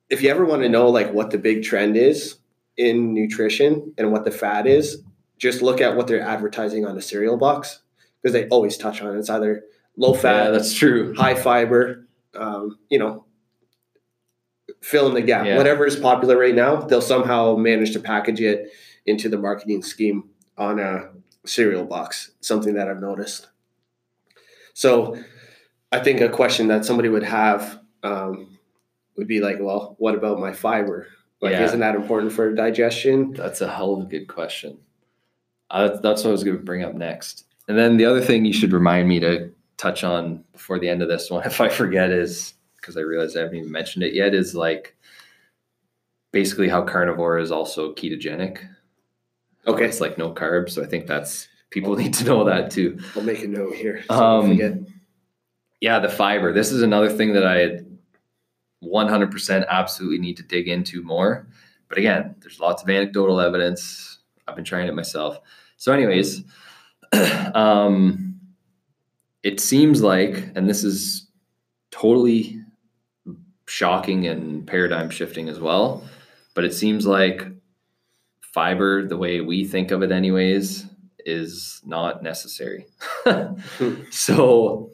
if you ever want to know like what the big trend is in nutrition and what the fad is, just look at what they're advertising on a cereal box because they always touch on it. It's either low fat, yeah, that's true, high fiber, um, you know, fill in the gap. Yeah. Whatever is popular right now, they'll somehow manage to package it into the marketing scheme on a cereal box, something that I've noticed. So I think a question that somebody would have um, would be like, well, what about my fiber? Like, yeah. Isn't that important for digestion? That's a hell of a good question. Uh, that's what I was going to bring up next. And then the other thing you should remind me to touch on before the end of this one, if I forget, is because I realize I haven't even mentioned it yet, is like basically how carnivore is also ketogenic. Okay. It's like no carbs. So I think that's, people need to know that too. I'll make a note here. So um, yeah, the fiber. This is another thing that I one hundred percent absolutely need to dig into more. But again, there's lots of anecdotal evidence. I've been trying it myself. So anyways, um, it seems like, and this is totally shocking and paradigm shifting as well, but it seems like fiber, the way we think of it anyways, is not necessary. So,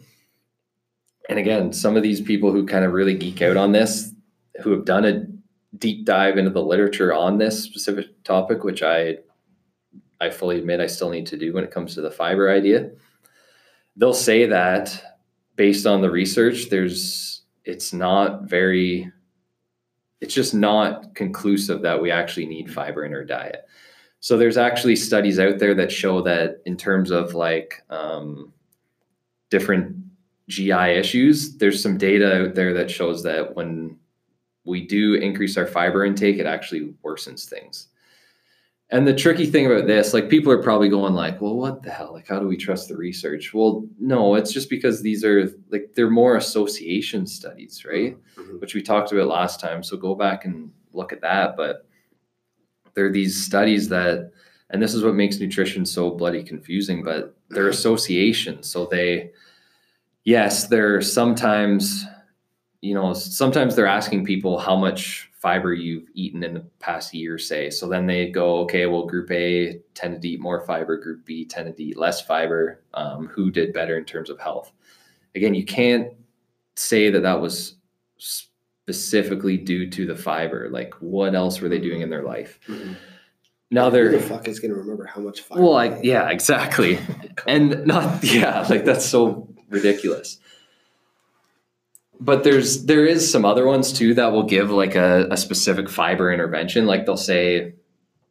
and again, some of these people who kind of really geek out on this, who have done a deep dive into the literature on this specific topic, which I, I fully admit I still need to do when it comes to the fiber idea, they'll say that based on the research, there's, it's not very... it's just not conclusive that we actually need fiber in our diet. So there's actually studies out there that show that in terms of like um, different G I issues, there's some data out there that shows that when we do increase our fiber intake, it actually worsens things. And the tricky thing about this, like people are probably going like, well, what the hell? Like, how do we trust the research? Well, no, it's just because these are like, they're more association studies, right? Mm-hmm. Which we talked about last time. So go back and look at that. But there are these studies that, and this is what makes nutrition so bloody confusing, but they're associations. So they, yes, they're sometimes, you know, sometimes they're asking people how much fiber you've eaten in the past year, say. So then they go, okay, well, group A tended to eat more fiber, group B tended to eat less fiber. Um, who did better in terms of health? Again, you can't say that that was specifically due to the fiber. Like, what else were they doing in their life? Mm-hmm. Now they're... who the fuck is going to remember how much fiber? Well, I, yeah, exactly. And not, yeah, like that's so ridiculous. But there's, there is some other ones too that will give like a, a specific fiber intervention. Like they'll say,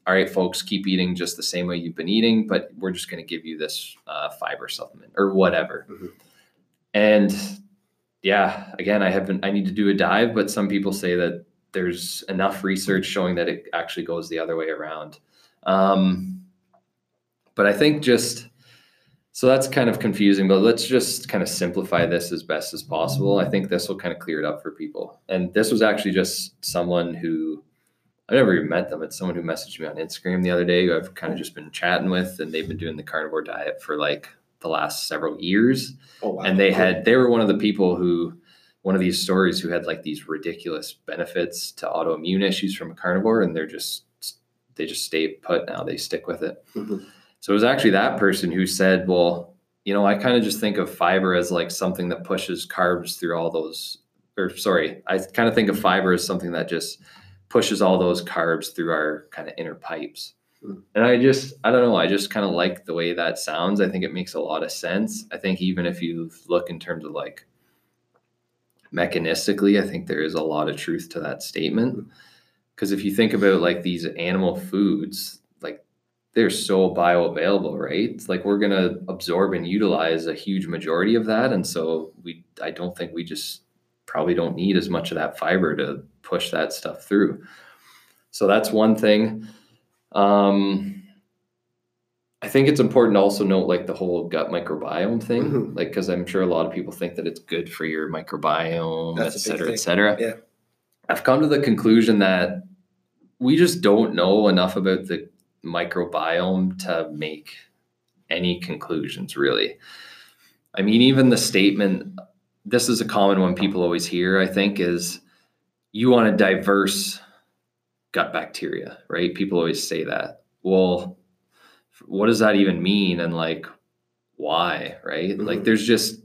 all right, folks, keep eating just the same way you've been eating, but we're just going to give you this uh, fiber supplement or whatever. Mm-hmm. And yeah, again, I haven't, I need to do a dive, but some people say that there's enough research showing that it actually goes the other way around. Um, but I think just, so that's kind of confusing, but let's just kind of simplify this as best as possible. I think this will kind of clear it up for people. And this was actually just someone who I never even met them. It's someone who messaged me on Instagram the other day who I've kind of just been chatting with, and they've been doing the carnivore diet for like the last several years. Oh, wow. And they had, they were one of the people who, one of these stories who had like these ridiculous benefits to autoimmune issues from a carnivore, and they're just, they just stay put now. They stick with it. Mm-hmm. So it was actually that person who said, well, you know, I kind of just think of fiber as like something that pushes carbs through all those, or sorry, I kind of think of fiber as something that just pushes all those carbs through our kind of inner pipes. Mm. And I just, I don't know, I just kind of like the way that sounds. I think it makes a lot of sense. I think even if you look in terms of like mechanistically, I think there is a lot of truth to that statement. Because if you think about like these animal foods, like they're so bioavailable, right? It's like we're going to absorb and utilize a huge majority of that. And so we, I don't think we just probably don't need as much of that fiber to push that stuff through. So that's one thing. Um, I think it's important to also note like the whole gut microbiome thing, mm-hmm. like, cause I'm sure a lot of people think that it's good for your microbiome, et cetera, et cetera. Yeah. I've come to the conclusion that we just don't know enough about the microbiome to make any conclusions, really. I mean, even the statement, this is a common one people always hear, I think, is you want a diverse gut bacteria, right? People always say that. Well, what does that even mean? And like, why, right? Mm-hmm. Like there's just,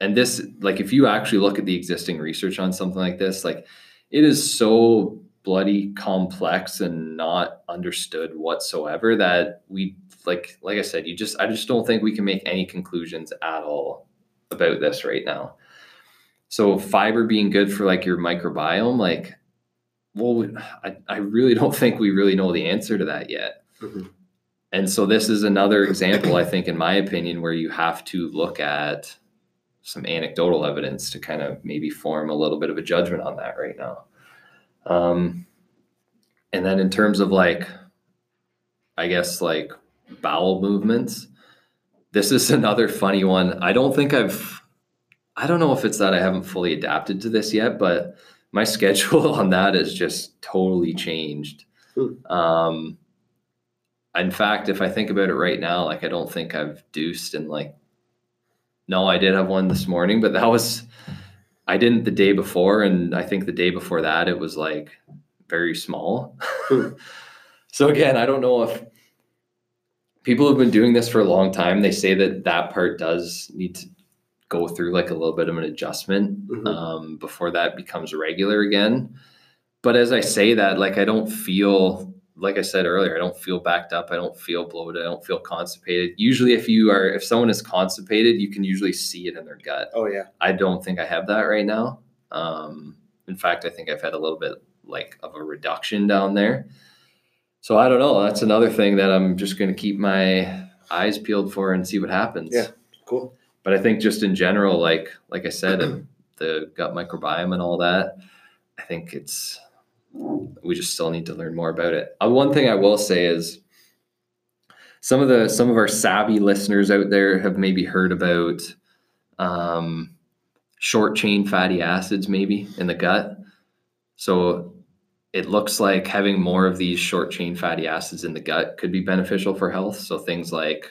and this, like, if you actually look at the existing research on something like this, like it is so bloody complex and not understood whatsoever that we, like, like I said, you just, I just don't think we can make any conclusions at all about this right now. So fiber being good for like your microbiome, like, well, I, I really don't think we really know the answer to that yet. Mm-hmm. And so this is another example, I think, in my opinion, where you have to look at some anecdotal evidence to kind of maybe form a little bit of a judgment on that right now. Um, and then in terms of like, I guess like bowel movements, this is another funny one. I don't think I've, I don't know if it's that I haven't fully adapted to this yet, but my schedule on that has just totally changed. Um, in fact, if I think about it right now, like I don't think I've deuced in like, no, I did have one this morning, but that was, I didn't the day before. And I think the day before that, it was like very small. So again, I don't know if people have been doing this for a long time. They say that that part does need to go through like a little bit of an adjustment mm-hmm. um, before that becomes regular again. But as I say that, like, I don't feel, like I said earlier, I don't feel backed up. I don't feel bloated. I don't feel constipated. Usually if you are, if someone is constipated, you can usually see it in their gut. Oh yeah. I don't think I have that right now. Um, in fact, I think I've had a little bit like of a reduction down there. So I don't know. That's another thing that I'm just going to keep my eyes peeled for and see what happens. Yeah. Cool. But I think just in general, like like I said, the gut microbiome and all that, I think it's we just still need to learn more about it. Uh, one thing I will say is some of the some of our savvy listeners out there have maybe heard about um, short chain fatty acids maybe in the gut. So it looks like having more of these short chain fatty acids in the gut could be beneficial for health. So things like,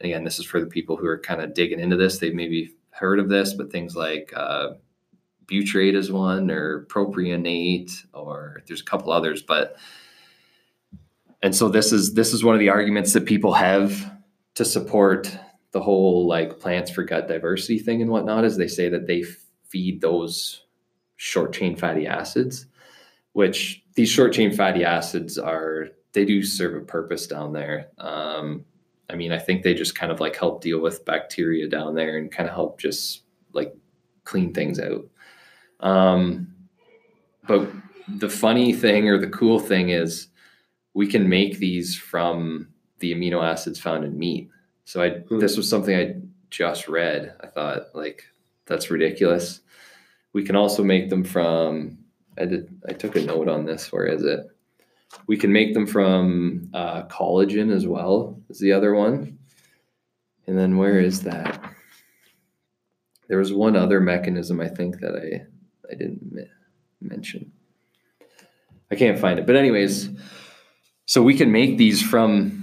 and again, this is for the people who are kind of digging into this. They've maybe heard of this, but things like uh, butyrate is one, or propionate, or there's a couple others. But and so this is this is one of the arguments that people have to support the whole like plants for gut diversity thing and whatnot. Is they say that they feed those short chain fatty acids, which these short chain fatty acids are they do serve a purpose down there. Um, I mean, I think they just kind of like help deal with bacteria down there and kind of help just like clean things out. Um, but the funny thing or the cool thing is we can make these from the amino acids found in meat. So I, this was something I just read. I thought like, that's ridiculous. We can also make them from, I did, I took a note on this. Where is it? We can make them from uh, collagen as well as the other one. And then where is that? There was one other mechanism I think that I, I didn't mention. I can't find it. But anyways, so we can make these from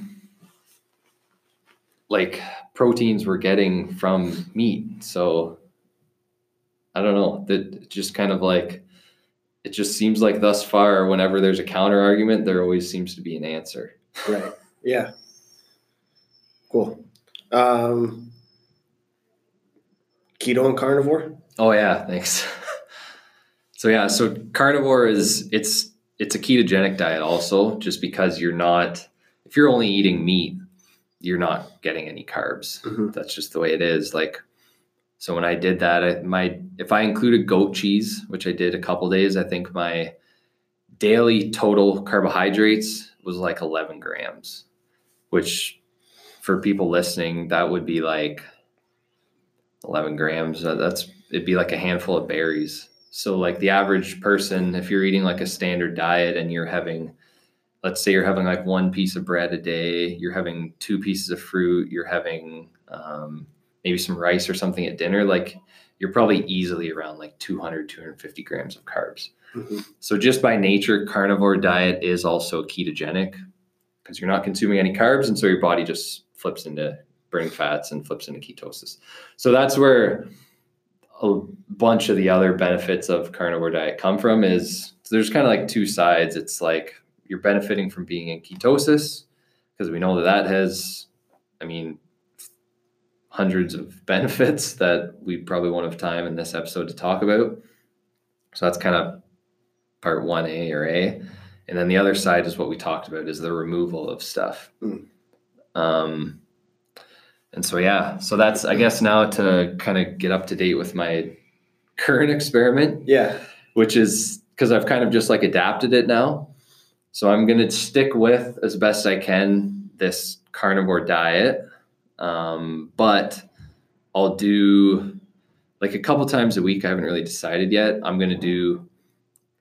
like proteins we're getting from meat. So I don't know, that just kind of like, it just seems like thus far, whenever there's a counter argument, there always seems to be an answer. Right. Yeah. Cool. Um, keto and carnivore. Oh yeah. Thanks. So yeah, so carnivore is, it's, it's a ketogenic diet also, just because you're not, if you're only eating meat, you're not getting any carbs. Mm-hmm. That's just the way it is. Like, so when I did that, I, my, if I included goat cheese, which I did a couple days, I think my daily total carbohydrates was like eleven grams, which for people listening, that would be like eleven grams. That's, it'd be like a handful of berries. So like the average person, if you're eating like a standard diet and you're having, let's say you're having like one piece of bread a day, you're having two pieces of fruit, you're having um, maybe some rice or something at dinner, like you're probably easily around like two hundred, two hundred fifty grams of carbs. Mm-hmm. So just by nature, carnivore diet is also ketogenic because you're not consuming any carbs. And so your body just flips into burning fats and flips into ketosis. So that's where a bunch of the other benefits of carnivore diet come from. Is so there's kind of like two sides. It's like you're benefiting from being in ketosis because we know that that has, I mean, hundreds of benefits that we probably won't have time in this episode to talk about. So that's kind of part one A or A. And then the other side is what we talked about, is the removal of stuff. Mm. Um, And so, yeah, so that's, I guess now to kind of get up to date with my current experiment. Yeah. Which is because I've kind of just like adapted it now. So I'm going to stick with, as best I can, this carnivore diet. Um, but I'll do like a couple times a week. I haven't really decided yet. I'm going to do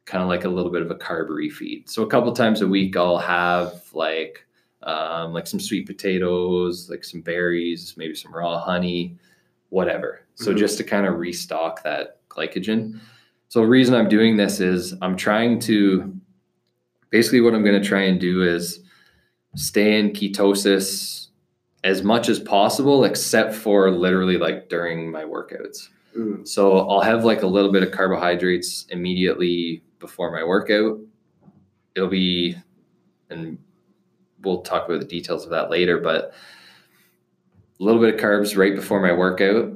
kind of like a little bit of a carb refeed. So a couple times a week I'll have like Um, like some sweet potatoes, like some berries, maybe some raw honey, whatever. So mm-hmm. just to kind of restock that glycogen. So the reason I'm doing this is I'm trying to, basically what I'm going to try and do is stay in ketosis as much as possible, except for literally like during my workouts. Mm. So I'll have like a little bit of carbohydrates immediately before my workout. It'll be, and we'll talk about the details of that later, but a little bit of carbs right before my workout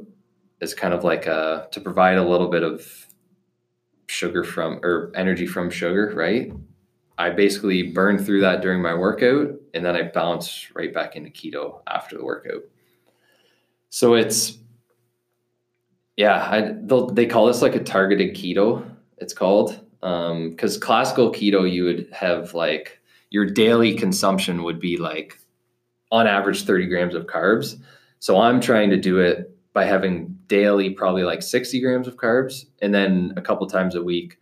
is kind of like a, to provide a little bit of sugar from, or energy from sugar, right? I basically burn through that during my workout and then I bounce right back into keto after the workout. So it's, yeah, I, they'll, they call this like a targeted keto, it's called, um, because classical keto, you would have like, your daily consumption would be like on average thirty grams of carbs. So I'm trying to do it by having daily probably like sixty grams of carbs. And then a couple times a week,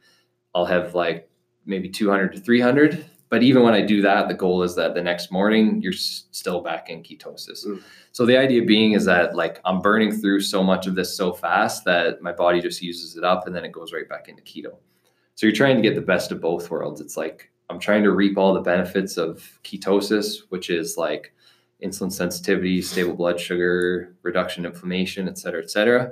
I'll have like maybe two hundred to three hundred. But even when I do that, the goal is that the next morning, you're s- still back in ketosis. Mm. So the idea being is that like I'm burning through so much of this so fast that my body just uses it up and then it goes right back into keto. So you're trying to get the best of both worlds. It's like, I'm trying to reap all the benefits of ketosis, which is like insulin sensitivity, stable blood sugar, reduction in inflammation, et cetera, et cetera.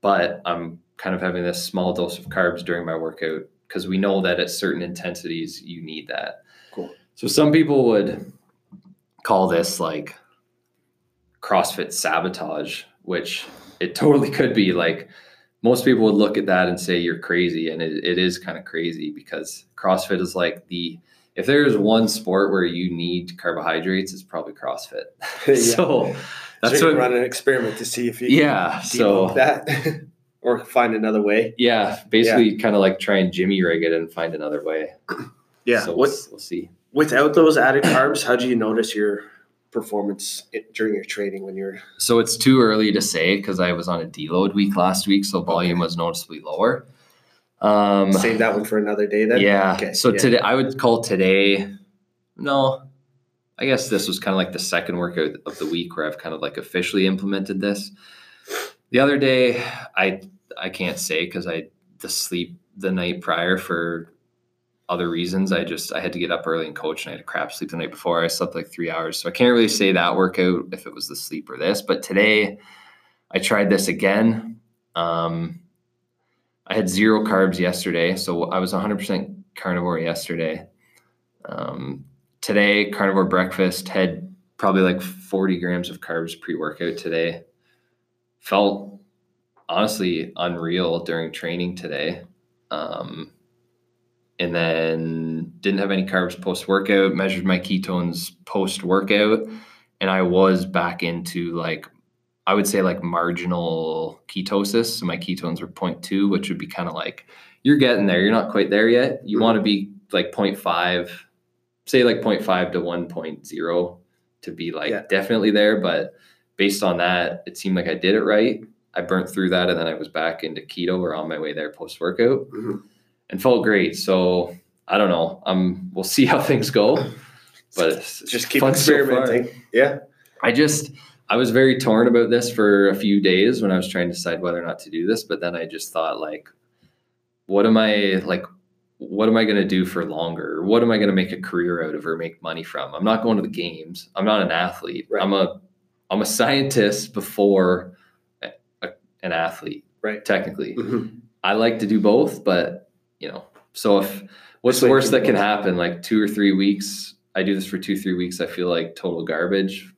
But I'm kind of having this small dose of carbs during my workout because we know that at certain intensities, you need that. Cool. So some people would call this like CrossFit sabotage, which it totally could be. Like most people would look at that and say, you're crazy. And it, it is kind of crazy because CrossFit is like the, if there's one sport where you need carbohydrates, it's probably CrossFit. Yeah. So that's so you what run an experiment to see if you yeah, can so, that or find another way. Yeah. Basically yeah. kind of like try and jimmy rig it and find another way. Yeah. So what, we'll see. Without those added carbs, how do you notice your performance during your training when you're so it's too early to say because I was on a deload week last week, so volume was noticeably lower. Um save that one for another day then. Yeah. Okay. So yeah. Today I would call today no I guess this was kind of like the second workout of the week where I've kind of like officially implemented this. The other day I I can't say because I the sleep the night prior for other reasons. I just, I had to get up early and coach, and I had a crap sleep the night before. I slept like three hours. So I can't really say that workout, if it was the sleep or this, but today I tried this again. Um, I had zero carbs yesterday. So I was one hundred percent carnivore yesterday. Um, today, carnivore breakfast, had probably like forty grams of carbs pre-workout today. Felt honestly unreal during training today. Um, and then didn't have any carbs post-workout, measured my ketones post-workout, and I was back into like, I would say like marginal ketosis. So my ketones were zero point two, which would be kind of like, you're getting there. You're not quite there yet. You want to be like zero point five, say like zero point five to one point zero to be like yeah. definitely there. But based on that, it seemed like I did it right. I burnt through that, and then I was back into keto or on my way there post-workout mm-hmm. and felt great. So I don't know. Um, we'll see how things go, but it's just keep experimenting. So yeah. I just, I was very torn about this for a few days when I was trying to decide whether or not to do this, but then I just thought like, what am I like, what am I going to do for longer? What am I going to make a career out of or make money from? I'm not going to the games. I'm not an athlete. Right. I'm a, I'm a scientist before an athlete, right? Technically, mm-hmm. I like to do both, but you know, so if what's it's the like worst that can happen? Like two or three weeks, I do this for two, three weeks. I feel like total garbage,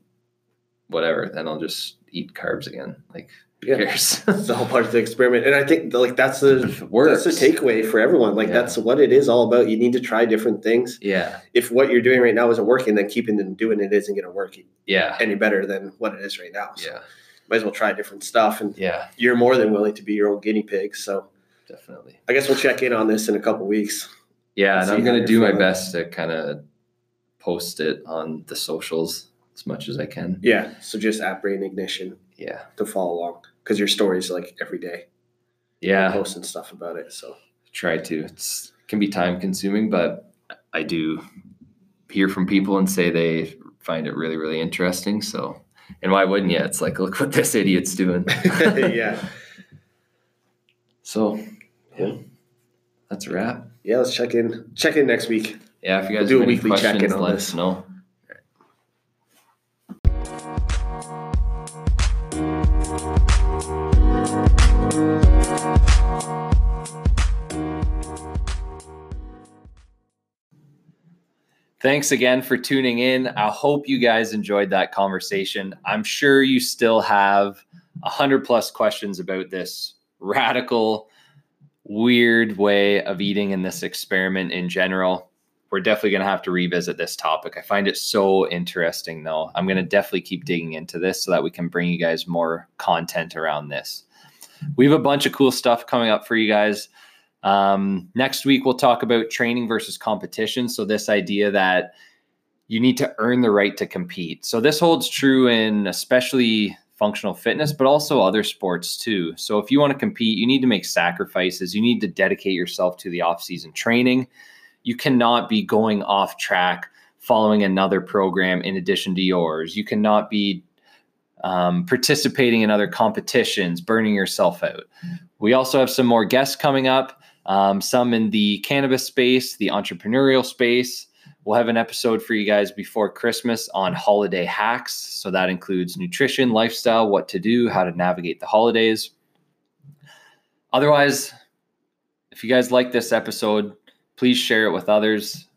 whatever. Then I'll just eat carbs again. Like who yeah. cares? It's the whole part of the experiment. And I think like that's the, that's the takeaway for everyone. Like yeah. that's what it is all about. You need to try different things. Yeah. If what you're doing right now isn't working, then keeping and doing it isn't going to work yeah. any better than what it is right now. So. Yeah. Might as well try different stuff, and yeah. you're more than willing to be your own guinea pig. So definitely, I guess we'll check in on this in a couple of weeks. Yeah, and I'm gonna do my best to kind of post it on the socials as much as I can. Yeah, so just at Brain Ignition. Yeah, to follow along because your story's like every day. Yeah, you're posting stuff about it. So try to. It's can be time consuming, but I do hear from people and say they find it really, really interesting. So. And why wouldn't you? It's like, look what this idiot's doing. yeah. So, yeah, that's a wrap. Yeah, let's check in. Check in next week. Yeah, if you guys we'll do a weekly check in on let this. Us know. Thanks again for tuning in. I hope you guys enjoyed that conversation. I'm sure you still have one hundred plus questions about this radical, weird way of eating and this experiment in general. We're definitely going to have to revisit this topic. I find it so interesting, though. I'm going to definitely keep digging into this so that we can bring you guys more content around this. We have a bunch of cool stuff coming up for you guys. Um, next week, we'll talk about training versus competition. So this idea that you need to earn the right to compete. So this holds true in especially functional fitness, but also other sports too. So if you want to compete, you need to make sacrifices. You need to dedicate yourself to the off-season training. You cannot be going off track, following another program in addition to yours. You cannot be Um, participating in other competitions, burning yourself out. We also have some more guests coming up, um, some in the cannabis space, the entrepreneurial space. We'll have an episode for you guys before Christmas on holiday hacks. So that includes nutrition, lifestyle, what to do, how to navigate the holidays. Otherwise, if you guys like this episode, please share it with others.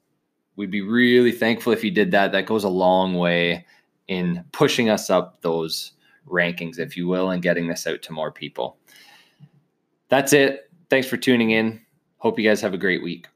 We'd be really thankful if you did that. That goes a long way in pushing us up those rankings, if you will, and getting this out to more people. That's it. Thanks for tuning in. Hope you guys have a great week.